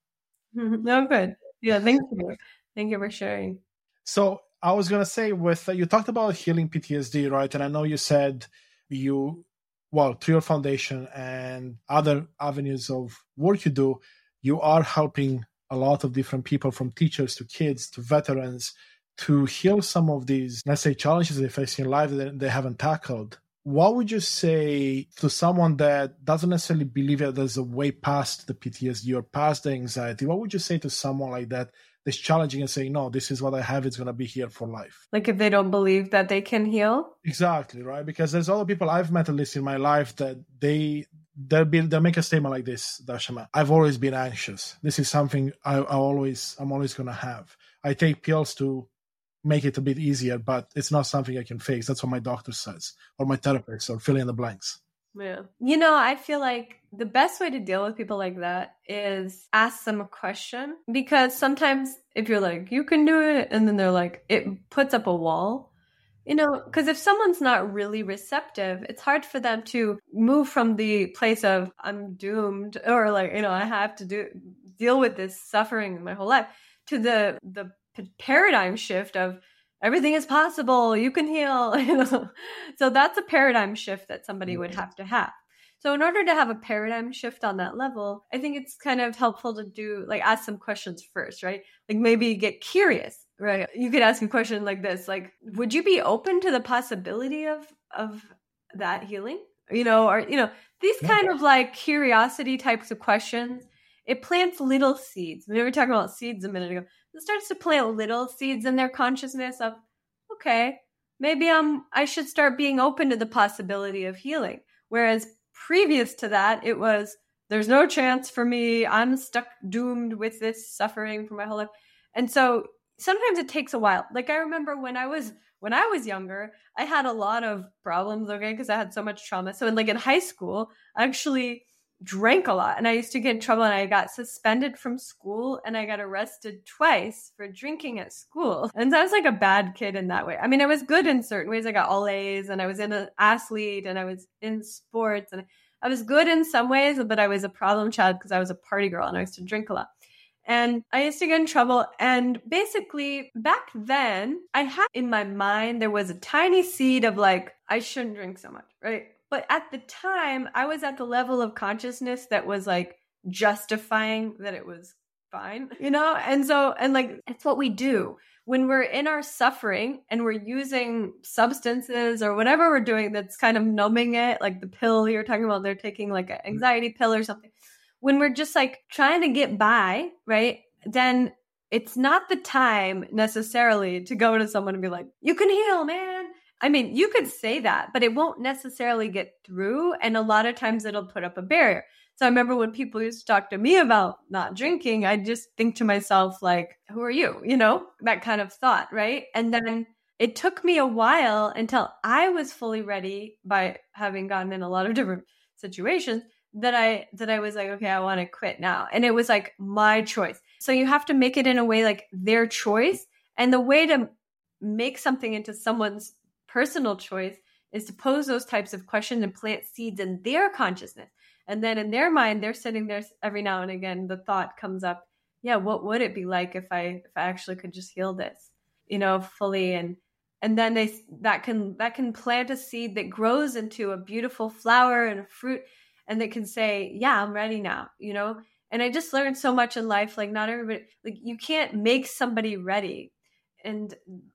No, good. Yeah, thank you. Thank you for sharing. So I was going to say, with uh, you talked about healing P T S D, right? And I know you said you, well, through your foundation and other avenues of work you do, you are helping a lot of different people, from teachers to kids to veterans, to heal some of these, let's say, challenges they face in life that they haven't tackled. What would you say to someone that doesn't necessarily believe that there's a way past the P T S D or past the anxiety? What would you say to someone like that that's challenging and saying, no, this is what I have, it's going to be here for life? Like if they don't believe that they can heal? Exactly, right? Because there's other people I've met, at least in my life, that they they'll be they'll make a statement like this, Dashama. I've always been anxious. This is something I, I always I'm always gonna have. I take pills to make it a bit easier, but it's not something I can fix. That's what my doctor says, or my therapist, or fill in the blanks. Yeah. You know, I feel like the best way to deal with people like that is ask them a question, because sometimes if you're like, you can do it, and then they're like, it puts up a wall. You know, because if someone's not really receptive, it's hard for them to move from the place of I'm doomed, or like, you know, I have to do deal with this suffering in my whole life, to the the paradigm shift of everything is possible, you can heal. You know? So that's a paradigm shift that somebody would have to have. So in order to have a paradigm shift on that level, I think it's kind of helpful to do, like, ask some questions first, right? Like maybe get curious. Right. You could ask a question like this, like, would you be open to the possibility of, of that healing? You know, or, you know, these kind yeah. of like curiosity types of questions, it plants little seeds. We were talking about seeds a minute ago. It starts to plant little seeds in their consciousness of, okay, maybe I'm, I should start being open to the possibility of healing. Whereas previous to that, it was, there's no chance for me. I'm stuck doomed with this suffering for my whole life. And so sometimes it takes a while. Like I remember when I was when I was younger, I had a lot of problems, okay, because I had so much trauma. So in, like in high school, I actually drank a lot, and I used to get in trouble, and I got suspended from school, and I got arrested twice for drinking at school. And I was like a bad kid in that way. I mean, I was good in certain ways. I got all A's, and I was an athlete, and I was in sports, and I was good in some ways, but I was a problem child because I was a party girl, and I used to drink a lot. And I used to get in trouble. And basically back then I had in my mind, there was a tiny seed of like, I shouldn't drink so much, right? But at the time I was at the level of consciousness that was like justifying that it was fine, you know? And so, and like, it's what we do when we're in our suffering and we're using substances or whatever we're doing that's kind of numbing it, like the pill you're talking about, they're taking like an anxiety pill or something. When we're just like trying to get by, right, then it's not the time necessarily to go to someone and be like, you can heal, man. I mean, you could say that, but it won't necessarily get through. And a lot of times it'll put up a barrier. So I remember when people used to talk to me about not drinking, I just think to myself, like, who are you? You know, that kind of thought, right? And then it took me a while until I was fully ready by having gotten in a lot of different situations that I, that I was like, okay, I want to quit now. And it was like my choice. So you have to make it in a way like their choice. And the way to make something into someone's personal choice is to pose those types of questions and plant seeds in their consciousness. And then in their mind, they're sitting there every now and again, the thought comes up, yeah, what would it be like if I, if I actually could just heal this, you know, fully. And, and then they, that can, that can plant a seed that grows into a beautiful flower and a fruit. And they can say, yeah, I'm ready now, you know? And I just learned so much in life. Like not everybody, like you can't make somebody ready. And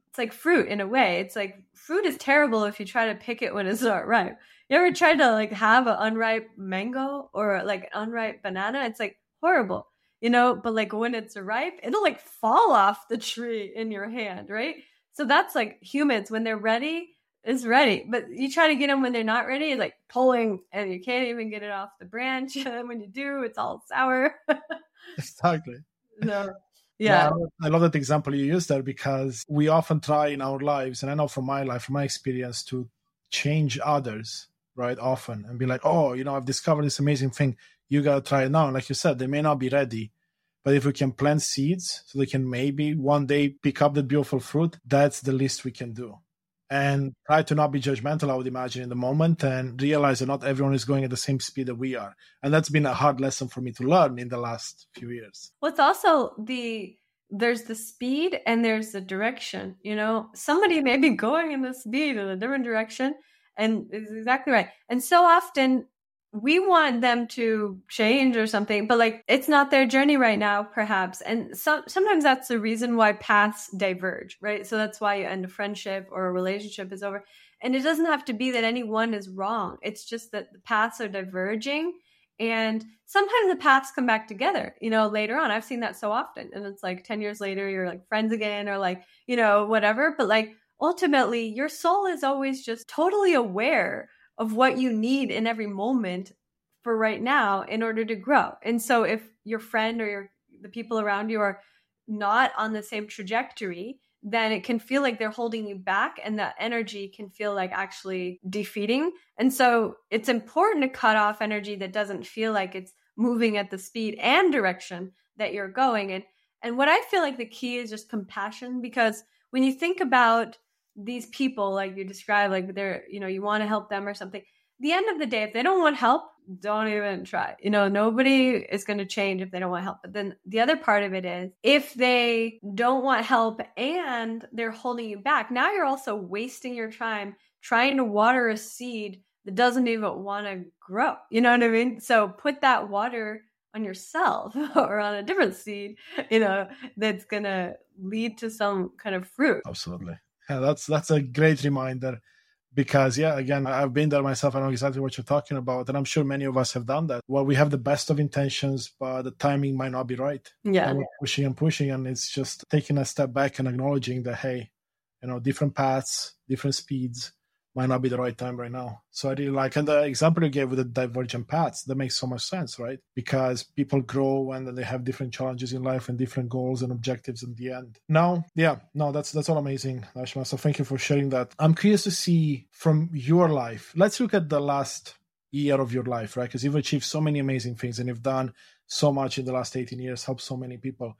it's like fruit in a way. It's like fruit is terrible if you try to pick it when it's not ripe. You ever tried to like have an unripe mango or like an unripe banana? It's like horrible, you know? But like when it's ripe, it'll like fall off the tree in your hand, right? So that's like humans, when they're ready, is ready, but you try to get them when they're not ready, like pulling, and you can't even get it off the branch. When you do, it's all sour. Exactly. No. Yeah. No, I love that example you used there, because we often try in our lives, and I know from my life, from my experience, to change others, right? Often, and be like, oh, you know, I've discovered this amazing thing. You got to try it now. And like you said, they may not be ready, but if we can plant seeds so they can maybe one day pick up the beautiful fruit, that's the least we can do. And try to not be judgmental, I would imagine, in the moment, and realize that not everyone is going at the same speed that we are. And that's been a hard lesson for me to learn in the last few years. Well, it's also the, there's the speed and there's the direction, you know, somebody may be going in the speed in a different direction, and it's exactly right. And so often we want them to change or something, but like, it's not their journey right now, perhaps. And so, sometimes that's the reason why paths diverge, right? So that's why you end a friendship or a relationship is over. And it doesn't have to be that anyone is wrong. It's just that the paths are diverging. And sometimes the paths come back together, you know, later on. I've seen that so often. And it's like ten years later, you're like friends again, or like, you know, whatever. But like, ultimately, your soul is always just totally aware of what you need in every moment for right now in order to grow. And so if your friend or your, the people around you are not on the same trajectory, then it can feel like they're holding you back, and that energy can feel like actually defeating. And so it's important to cut off energy that doesn't feel like it's moving at the speed and direction that you're going. And and what I feel like the key is just compassion, because when you think about these people, like you describe, like they're, you know, you want to help them or something. At the end of the day, if they don't want help, don't even try. You know, nobody is going to change if they don't want help. But then the other part of it is, if they don't want help and they're holding you back, now you're also wasting your time trying to water a seed that doesn't even want to grow. You know what I mean? So put that water on yourself or on a different seed, you know, that's going to lead to some kind of fruit. Absolutely. Yeah, that's that's a great reminder, because, yeah, again, I've been there myself. I know exactly what you're talking about. And I'm sure many of us have done that. Well, we have the best of intentions, but the timing might not be right. Yeah. And we're pushing and pushing. And it's just taking a step back and acknowledging that, hey, you know, different paths, different speeds might not be the right time right now. So I really like, and the example you gave with the divergent paths, that makes so much sense, right? Because people grow and they have different challenges in life and different goals and objectives in the end. Now, yeah, no, that's that's all amazing, Dashama. So thank you for sharing that. I'm curious to see from your life, let's look at the last year of your life, right? Because you've achieved so many amazing things and you've done so much in the last eighteen years, helped so many people.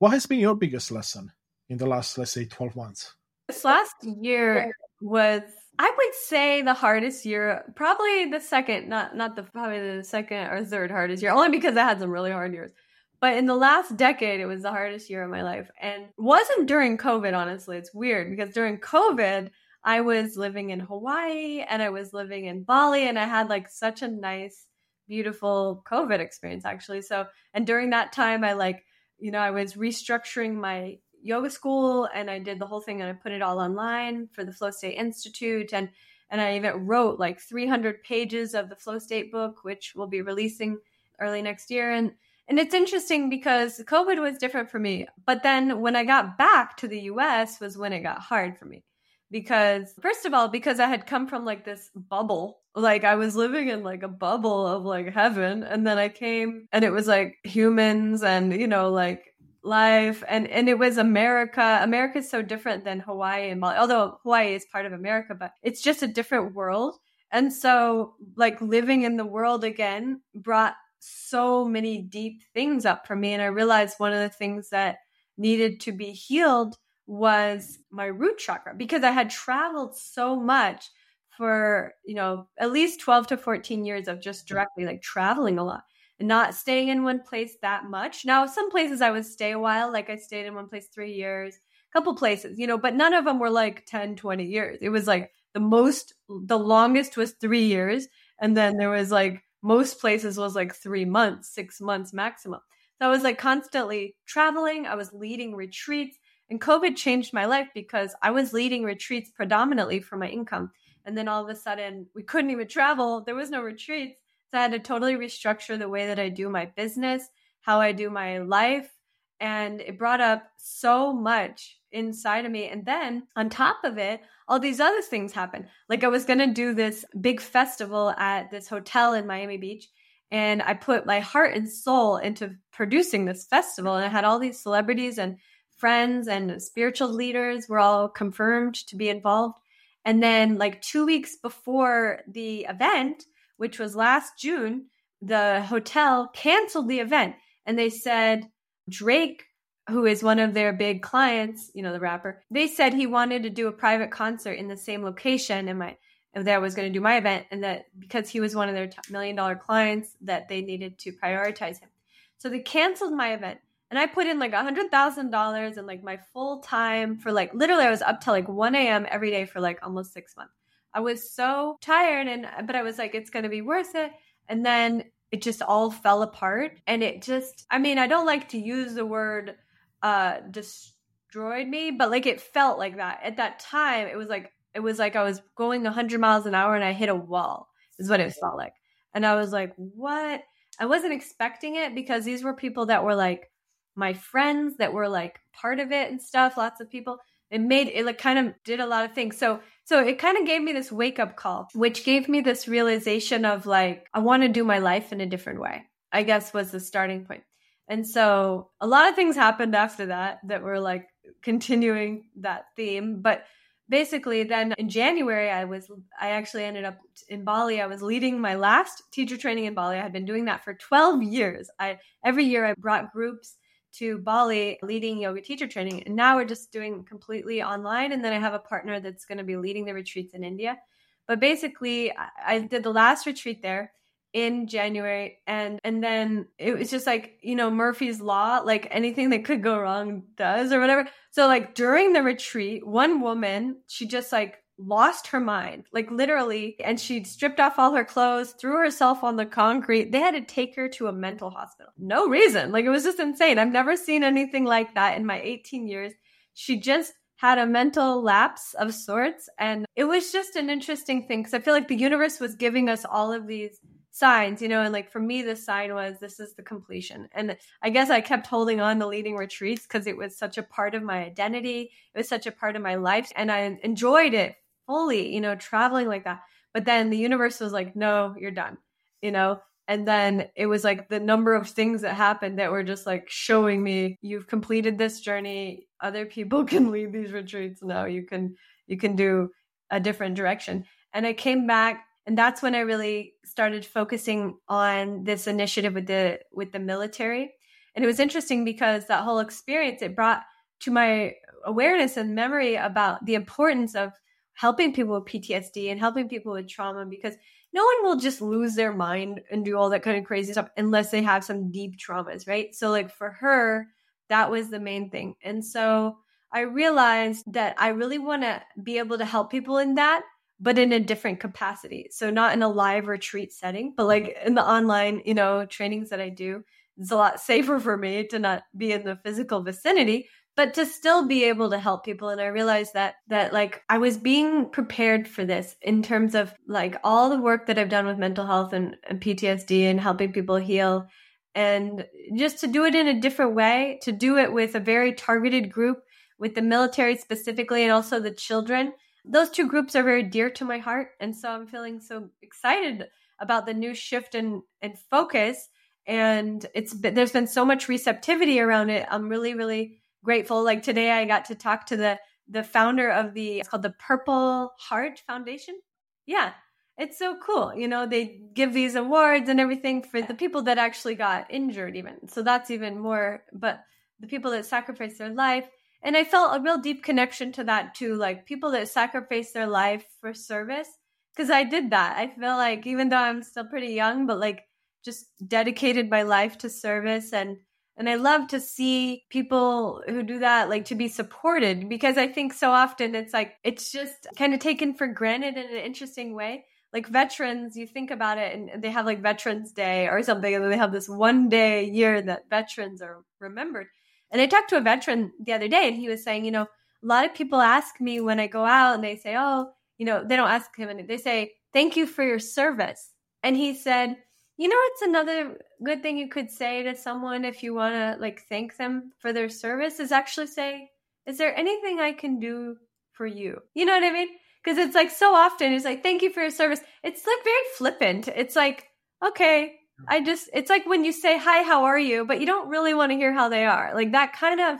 What has been your biggest lesson in the last, let's say, twelve months? This last year was... I would say the hardest year, probably the second, not not the probably the second or third hardest year, only because I had some really hard years. But in the last decade, it was the hardest year of my life, and wasn't during COVID. Honestly, it's weird because during COVID, I was living in Hawaii and I was living in Bali, and I had like such a nice, beautiful COVID experience actually. So, and during that time, I like, you know, I was restructuring my yoga school, and I did the whole thing, and I put it all online for the Flow State Institute. And, and I even wrote like three hundred pages of the Flow State book, which we'll be releasing early next year. And, and it's interesting because COVID was different for me. But then when I got back to the U S was when it got hard for me, because first of all, because I had come from like this bubble, like I was living in like a bubble of like heaven. And then I came and it was like humans and, you know, like life. And, and it was America. America is so different than Hawaii and Bali, although Hawaii is part of America, but it's just a different world. And so like living in the world again brought so many deep things up for me. And I realized one of the things that needed to be healed was my root chakra, because I had traveled so much for, you know, at least twelve to fourteen years of just directly like traveling a lot. Not staying in one place that much. Now, some places I would stay a while, like I stayed in one place three years, a couple places, you know, but none of them were like ten, twenty years. It was like the most, the longest was three years. And then there was like, most places was like three months, six months maximum. So I was like constantly traveling. I was leading retreats, and COVID changed my life because I was leading retreats predominantly for my income. And then all of a sudden we couldn't even travel. There was no retreats. So I had to totally restructure the way that I do my business, how I do my life. And it brought up so much inside of me. And then on top of it, all these other things happened. Like I was going to do this big festival at this hotel in Miami Beach. And I put my heart and soul into producing this festival. And I had all these celebrities and friends and spiritual leaders were all confirmed to be involved. And then like two weeks before the event, which was last June, the hotel canceled the event. And they said Drake, who is one of their big clients, you know, the rapper, they said he wanted to do a private concert in the same location and my that I was going to do my event, and that because he was one of their million dollar clients that they needed to prioritize him. So they canceled my event. And I put in like one hundred thousand dollars and like my full time for like, literally I was up till like one a.m. every day for like almost six months. I was so tired, and but I was like, it's going to be worth it. And then it just all fell apart. And it just, I mean, I don't like to use the word uh, destroyed me, but like it felt like that. At that time, it was like, it was like I was going one hundred miles an hour and I hit a wall is what it felt like. And I was like, what? I wasn't expecting it, because these were people that were like my friends that were like part of it and stuff, lots of people. it made it like kind of did a lot of things. So so it kind of gave me this wake up call, which gave me this realization of like, I want to do my life in a different way, I guess was the starting point. And so a lot of things happened after that that were like continuing that theme. But basically then in January, I was, I actually ended up in Bali. I was leading my last teacher training in Bali. I had been doing that for twelve years. I, every year I brought groups to Bali leading yoga teacher training. And now we're just doing completely online. And then I have a partner that's going to be leading the retreats in India. But basically I, I did the last retreat there in January. And, and then it was just like, you know, Murphy's Law, like anything that could go wrong does or whatever. So like during the retreat, one woman, she just like lost her mind, like literally. And she stripped off all her clothes, threw herself on the concrete. They had to take her to a mental hospital. No reason. Like it was just insane. I've never seen anything like that in my eighteen years. She just had a mental lapse of sorts. And it was just an interesting thing because I feel like the universe was giving us all of these signs, you know, and like for me, the sign was this is the completion. And I guess I kept holding on to leading retreats because it was such a part of my identity. It was such a part of my life. And I enjoyed it fully, you know, traveling like that. But then the universe was like, no, you're done, you know. And then it was like the number of things that happened that were just like showing me, you've completed this journey. Other people can lead these retreats now. You can, you can do a different direction. And I came back. And that's when I really started focusing on this initiative with the with the military. And it was interesting because that whole experience, it brought to my awareness and memory about the importance of helping people with P T S D and helping people with trauma, because no one will just lose their mind and do all that kind of crazy stuff unless they have some deep traumas, right? So like for her, that was the main thing. And so I realized that I really want to be able to help people in that, but in a different capacity. So not in a live retreat setting, but like in the online, you know, trainings that I do, it's a lot safer for me to not be in the physical vicinity, but to still be able to help people. And I realized that, that like I was being prepared for this in terms of like all the work that I've done with mental health and, and P T S D and helping people heal, and just to do it in a different way, to do it with a very targeted group, with the military specifically, and also the children. Those two groups are very dear to my heart. And so I'm feeling so excited about the new shift and, and focus. And it's been, there's been so much receptivity around it. I'm really, really grateful. Like today I got to talk to the, the founder of the, it's called the Purple Heart Foundation. Yeah. It's so cool. You know, they give these awards and everything for the people that actually got injured even. So that's even more, but the people that sacrificed their life. And I felt a real deep connection to that too, like people that sacrifice their life for service, because I did that. I feel like even though I'm still pretty young, but like just dedicated my life to service. And, and I love to see people who do that, like to be supported, because I think so often it's like, it's just kind of taken for granted in an interesting way. Like veterans, you think about it and they have like Veterans Day or something, and they have this one day a year that veterans are remembered. And I talked to a veteran the other day, and he was saying, you know, a lot of people ask me when I go out, and they say, oh, you know, they don't ask him anything. They say, thank you for your service. And he said, you know, it's another good thing you could say to someone if you want to like thank them for their service is actually say, is there anything I can do for you? You know what I mean? Because it's like so often it's like, thank you for your service. It's like very flippant. It's like, okay. I just, it's like when you say, hi, how are you? But you don't really want to hear how they are. Like that kind of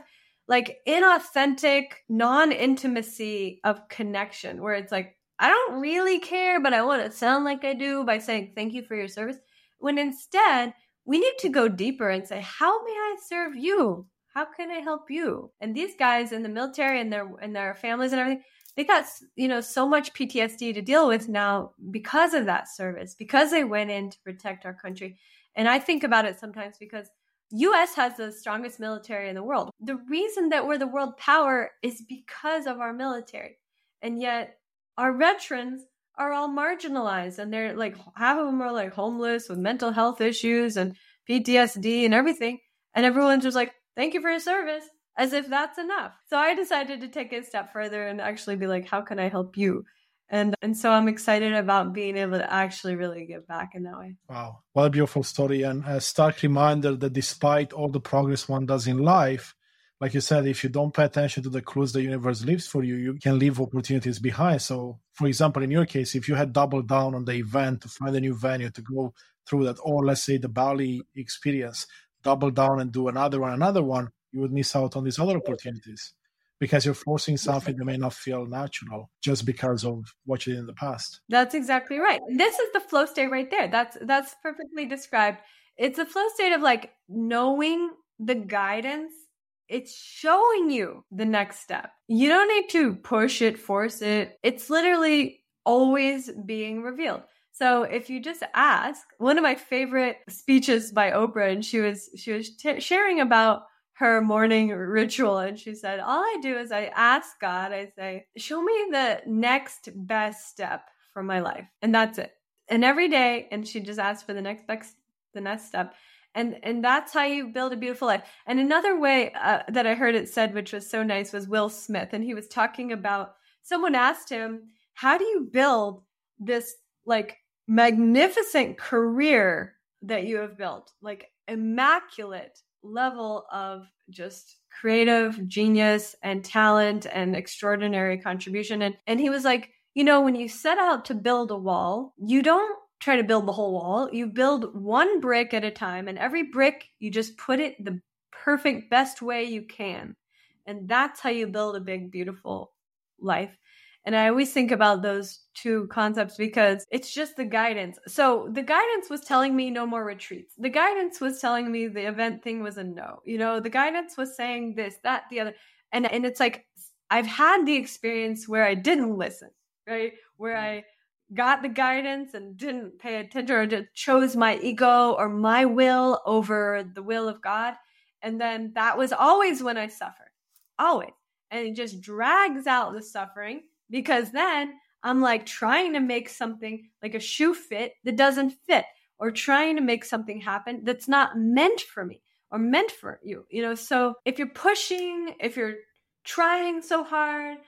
like inauthentic, non-intimacy of connection where it's like, I don't really care, but I want to sound like I do by saying, thank you for your service. When instead we need to go deeper and say, how may I serve you? How can I help you? And these guys in the military and their, and their families and everything, they got, you know, so much P T S D to deal with now because of that service, because they went in to protect our country. And I think about it sometimes because U S has the strongest military in the world. The reason that we're the world power is because of our military. And yet our veterans are all marginalized, and they're like, half of them are like homeless with mental health issues and P T S D and everything. And everyone's just like, thank you for your service, as if that's enough. So I decided to take it a step further and actually be like, how can I help you? And and so I'm excited about being able to actually really give back in that way. Wow. What a beautiful story, and a stark reminder that despite all the progress one does in life, like you said, if you don't pay attention to the clues the universe leaves for you, you can leave opportunities behind. So, for example, in your case, if you had doubled down on the event to find a new venue to go through that, or let's say the Bali experience, double down and do another one, another one, you would miss out on these other opportunities because you're forcing something that may not feel natural just because of what you did in the past. That's exactly right. This is the flow state right there. That's that's perfectly described. It's a flow state of like knowing the guidance. It's showing you the next step. You don't need to push it, force it. It's literally always being revealed. So if you just ask, one of my favorite speeches by Oprah, and she was she was t- sharing about her morning ritual, and she said, all I do is I ask God, I say, show me the next best step for my life. And that's it. And every day, and she just asks for the next best, the next step. And and that's how you build a beautiful life. And another way uh, that I heard it said, which was so nice, was Will Smith. And he was talking about, someone asked him, how do you build this like magnificent career that you have built? Like immaculate level of just creative genius and talent and extraordinary contribution. And and he was like, you know, when you set out to build a wall, you don't try to build the whole wall. You build one brick at a time, and every brick, you just put it the perfect, best way you can. And that's how you build a big, beautiful life. And I always think about those two concepts because it's just the guidance. So the guidance was telling me no more retreats. The guidance was telling me the event thing was a no. You know, the guidance was saying this, that, the other. And and it's like, I've had the experience where I didn't listen, right? Where I got the guidance and didn't pay attention, or just chose my ego or my will over the will of God. And then that was always when I suffered, always. And it just drags out the suffering because then I'm like trying to make something like a shoe fit that doesn't fit, or trying to make something happen that's not meant for me or meant for you, you know? So if you're pushing, if you're trying so hard,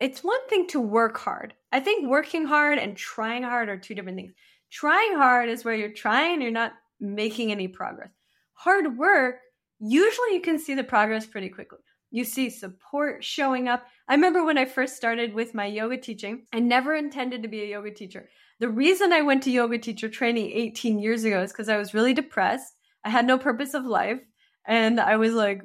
it's one thing to work hard. I think working hard and trying hard are two different things. Trying hard is where you're trying, you're not making any progress. Hard work, usually you can see the progress pretty quickly. You see support showing up. I remember when I first started with my yoga teaching, I never intended to be a yoga teacher. The reason I went to yoga teacher training eighteen years ago is because I was really depressed. I had no purpose of life. And I was like,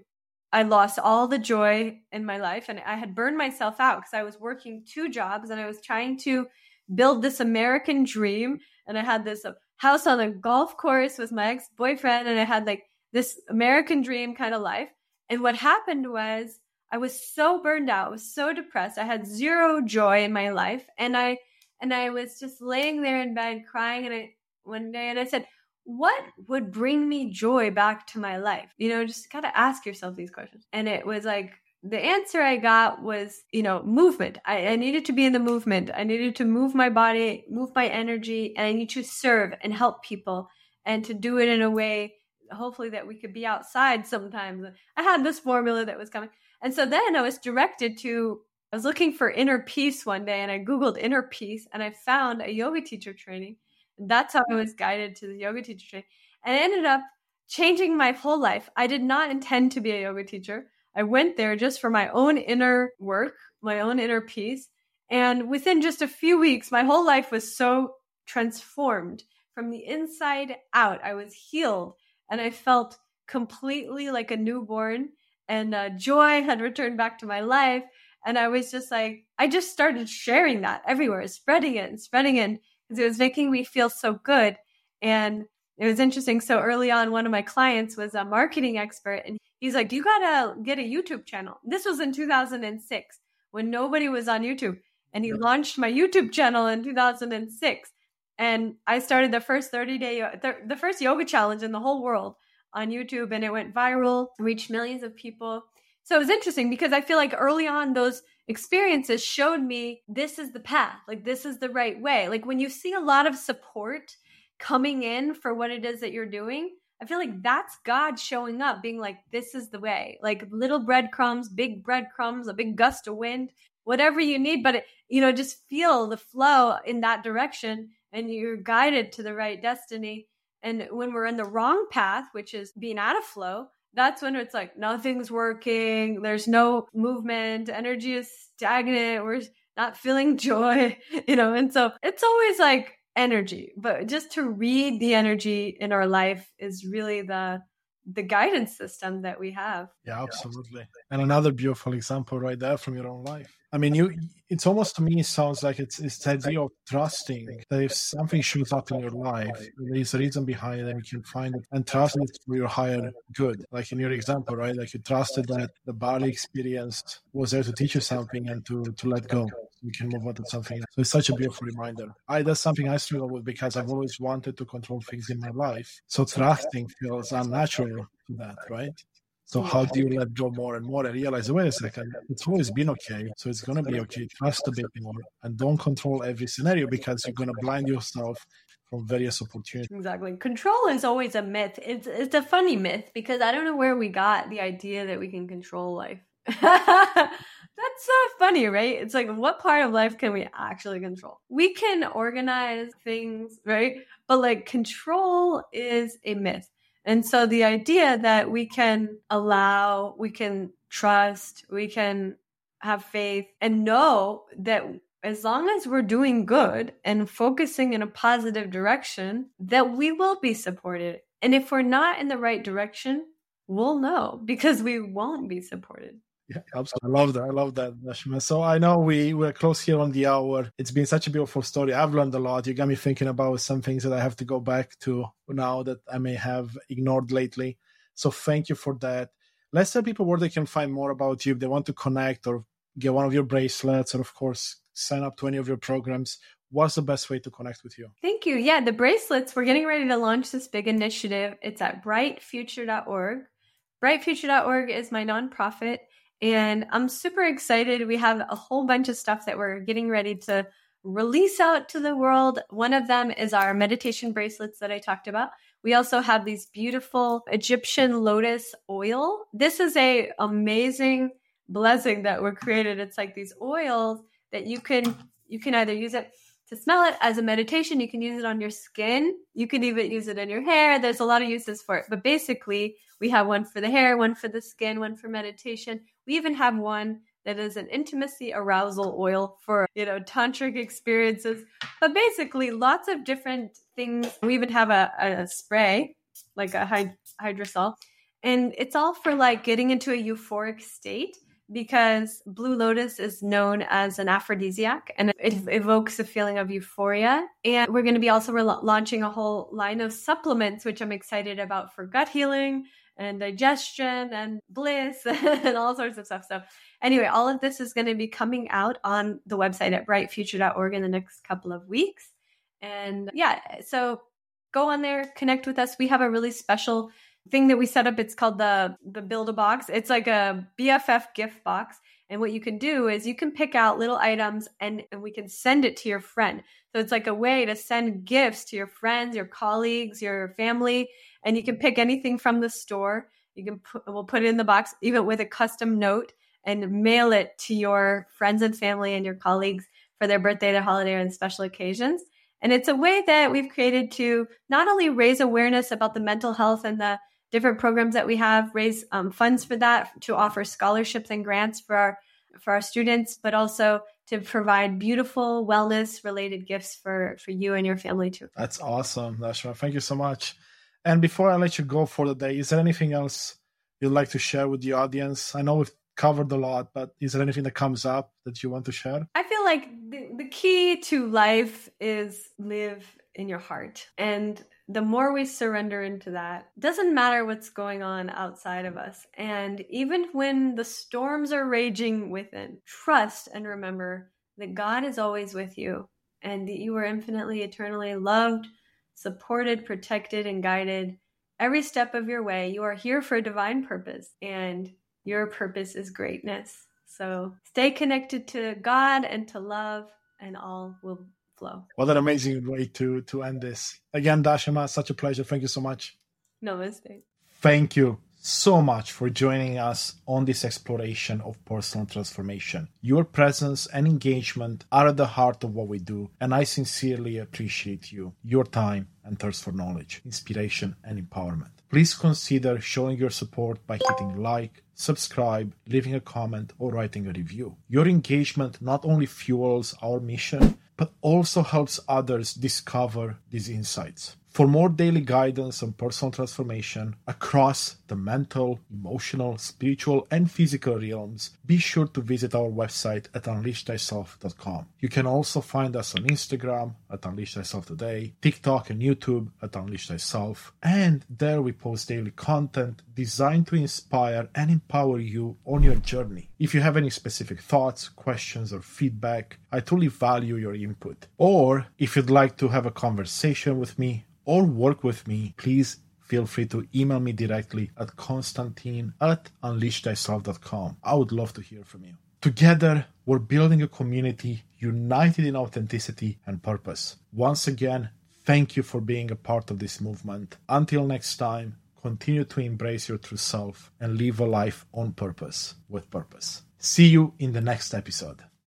I lost all the joy in my life, and I had burned myself out because I was working two jobs and I was trying to build this American dream. And I had this house on a golf course with my ex-boyfriend, and I had like this American dream kind of life. And what happened was I was so burned out. I was so depressed. I had zero joy in my life. And I, and I was just laying there in bed crying. And I, one day, and I said, what would bring me joy back to my life? You know, just got to ask yourself these questions. And it was like, the answer I got was, you know, movement. I, I needed to be in the movement. I needed to move my body, move my energy, and I need to serve and help people, and to do it in a way, hopefully, that we could be outside sometimes. I had this formula that was coming. And so then I was directed to, I was looking for inner peace one day, and I Googled inner peace, and I found a yoga teacher training. That's how I was guided to the yoga teacher training. And I ended up changing my whole life. I did not intend to be a yoga teacher. I went there just for my own inner work, my own inner peace. And within just a few weeks, my whole life was so transformed from the inside out. I was healed, and I felt completely like a newborn, and uh, joy had returned back to my life. And I was just like, I just started sharing that everywhere, spreading it and spreading it. Because it was making me feel so good. And it was interesting. So early on, one of my clients was a marketing expert, and he's like, you got to get a YouTube channel. This was in two thousand six when nobody was on YouTube. And he yeah. launched my YouTube channel in two thousand six. And I started the first thirty day, the first yoga challenge in the whole world on YouTube. And it went viral, reached millions of people. So it was interesting because I feel like early on, those experiences showed me this is the path, like this is the right way. Like when you see a lot of support coming in for what it is that you're doing, I feel like that's God showing up, being like, this is the way, like little breadcrumbs, big breadcrumbs, a big gust of wind, whatever you need. But, it, you know, just feel the flow in that direction, and you're guided to the right destiny. And when we're in the wrong path, which is being out of flow, that's when it's like nothing's working. There's no movement. Energy is stagnant. We're not feeling joy, you know? And so it's always like energy, but just to read the energy in our life is really the the guidance system that we have. Yeah, absolutely. And another beautiful example right there from your own life. I mean, you, it's almost to me, it sounds like it's, it's the idea of trusting that if something shows up in your life, there's a reason behind it and you can find it and trust it for your higher good. Like in your example, right? Like you trusted that the Bali experience was there to teach you something and to, to let go. You can move on to something else. So it's such a beautiful reminder. I, that's something I struggle with because I've always wanted to control things in my life. So trusting feels unnatural to that, right? So how do you let go more and more and realize, wait a second, it's always been okay. So it's going to be okay. Trust a bit more and don't control every scenario because you're going to blind yourself from various opportunities. Exactly. Control is always a myth. It's, it's a funny myth because I don't know where we got the idea that we can control life. That's so funny, right? It's like, what part of life can we actually control? We can organize things, right? But like control is a myth. And so the idea that we can allow, we can trust, we can have faith and know that as long as we're doing good and focusing in a positive direction, that we will be supported. And if we're not in the right direction, we'll know because we won't be supported. Yeah, absolutely. I love that. I love that, Dashama. So I know we, we're close here on the hour. It's been such a beautiful story. I've learned a lot. You got me thinking about some things that I have to go back to now that I may have ignored lately. So thank you for that. Let's tell people where they can find more about you if they want to connect or get one of your bracelets or, of course, sign up to any of your programs. What's the best way to connect with you? Thank you. Yeah, the bracelets, we're getting ready to launch this big initiative. It's at bright future dot org. bright future dot org is my nonprofit. And I'm super excited. We have a whole bunch of stuff that we're getting ready to release out to the world. One of them is our meditation bracelets that I talked about. We also have these beautiful Egyptian lotus oil. This is a amazing blessing that were created. It's like these oils that you can you can either use it to smell it as a meditation. You can use it on your skin. You can even use it in your hair. There's a lot of uses for it. But basically, we have one for the hair, one for the skin, one for meditation. We even have one that is an intimacy arousal oil for, you know, tantric experiences. But basically, lots of different things. We even have a, a spray, like a hyd- hydrosol. And it's all for like getting into a euphoric state because blue lotus is known as an aphrodisiac and it evokes a feeling of euphoria. And we're going to be also re- launching a whole line of supplements, which I'm excited about for gut healing and digestion and bliss and all sorts of stuff. So anyway, all of this is going to be coming out on the website at bright future dot org in the next couple of weeks. And yeah, so go on there, connect with us. We have a really special thing that we set up. It's called the, the Build-A-Box. It's like a B F F gift box. And what you can do is you can pick out little items and, and we can send it to your friend. So it's like a way to send gifts to your friends, your colleagues, your family. And you can pick anything from the store. You can put, we'll put it in the box, even with a custom note, and mail it to your friends and family and your colleagues for their birthday, their holiday, and special occasions. And it's a way that we've created to not only raise awareness about the mental health and the different programs that we have, raise um, funds for that, to offer scholarships and grants for our for our students, but also to provide beautiful wellness-related gifts for, for you and your family too. That's awesome, Dashama. Thank you so much. And before I let you go for the day, is there anything else you'd like to share with the audience? I know we've covered a lot, but is there anything that comes up that you want to share? I feel like the, the key to life is live in your heart. And the more we surrender into that, doesn't matter what's going on outside of us. And even when the storms are raging within, trust and remember that God is always with you and that you are infinitely, eternally loved, supported, protected, and guided every step of your way. You are here for a divine purpose, and your purpose is greatness. So stay connected to God and to love, and all will flow. What an amazing way to, to end this. Again, Dashama, such a pleasure. Thank you so much. Namaste. Thank you so much for joining us on this exploration of personal transformation. Your presence and engagement are at the heart of what we do, and I sincerely appreciate you, your time, and thirst for knowledge, inspiration, and empowerment. Please consider showing your support by hitting like, subscribe, leaving a comment, or writing a review. Your engagement not only fuels our mission, but also helps others discover these insights. For more daily guidance on personal transformation across the mental, emotional, spiritual, and physical realms, be sure to visit our website at unleash thyself dot com. You can also find us on Instagram at Unleash Thyself Today, TikTok and YouTube at Unleash Thyself, and there we post daily content designed to inspire and empower you on your journey. If you have any specific thoughts, questions, or feedback, I truly value your input. Or if you'd like to have a conversation with me or work with me, please feel free to email me directly at Constantin at unleash thyself dot com. I would love to hear from you. Together, we're building a community united in authenticity and purpose. Once again, thank you for being a part of this movement. Until next time, continue to embrace your true self and live a life on purpose, with purpose. See you in the next episode.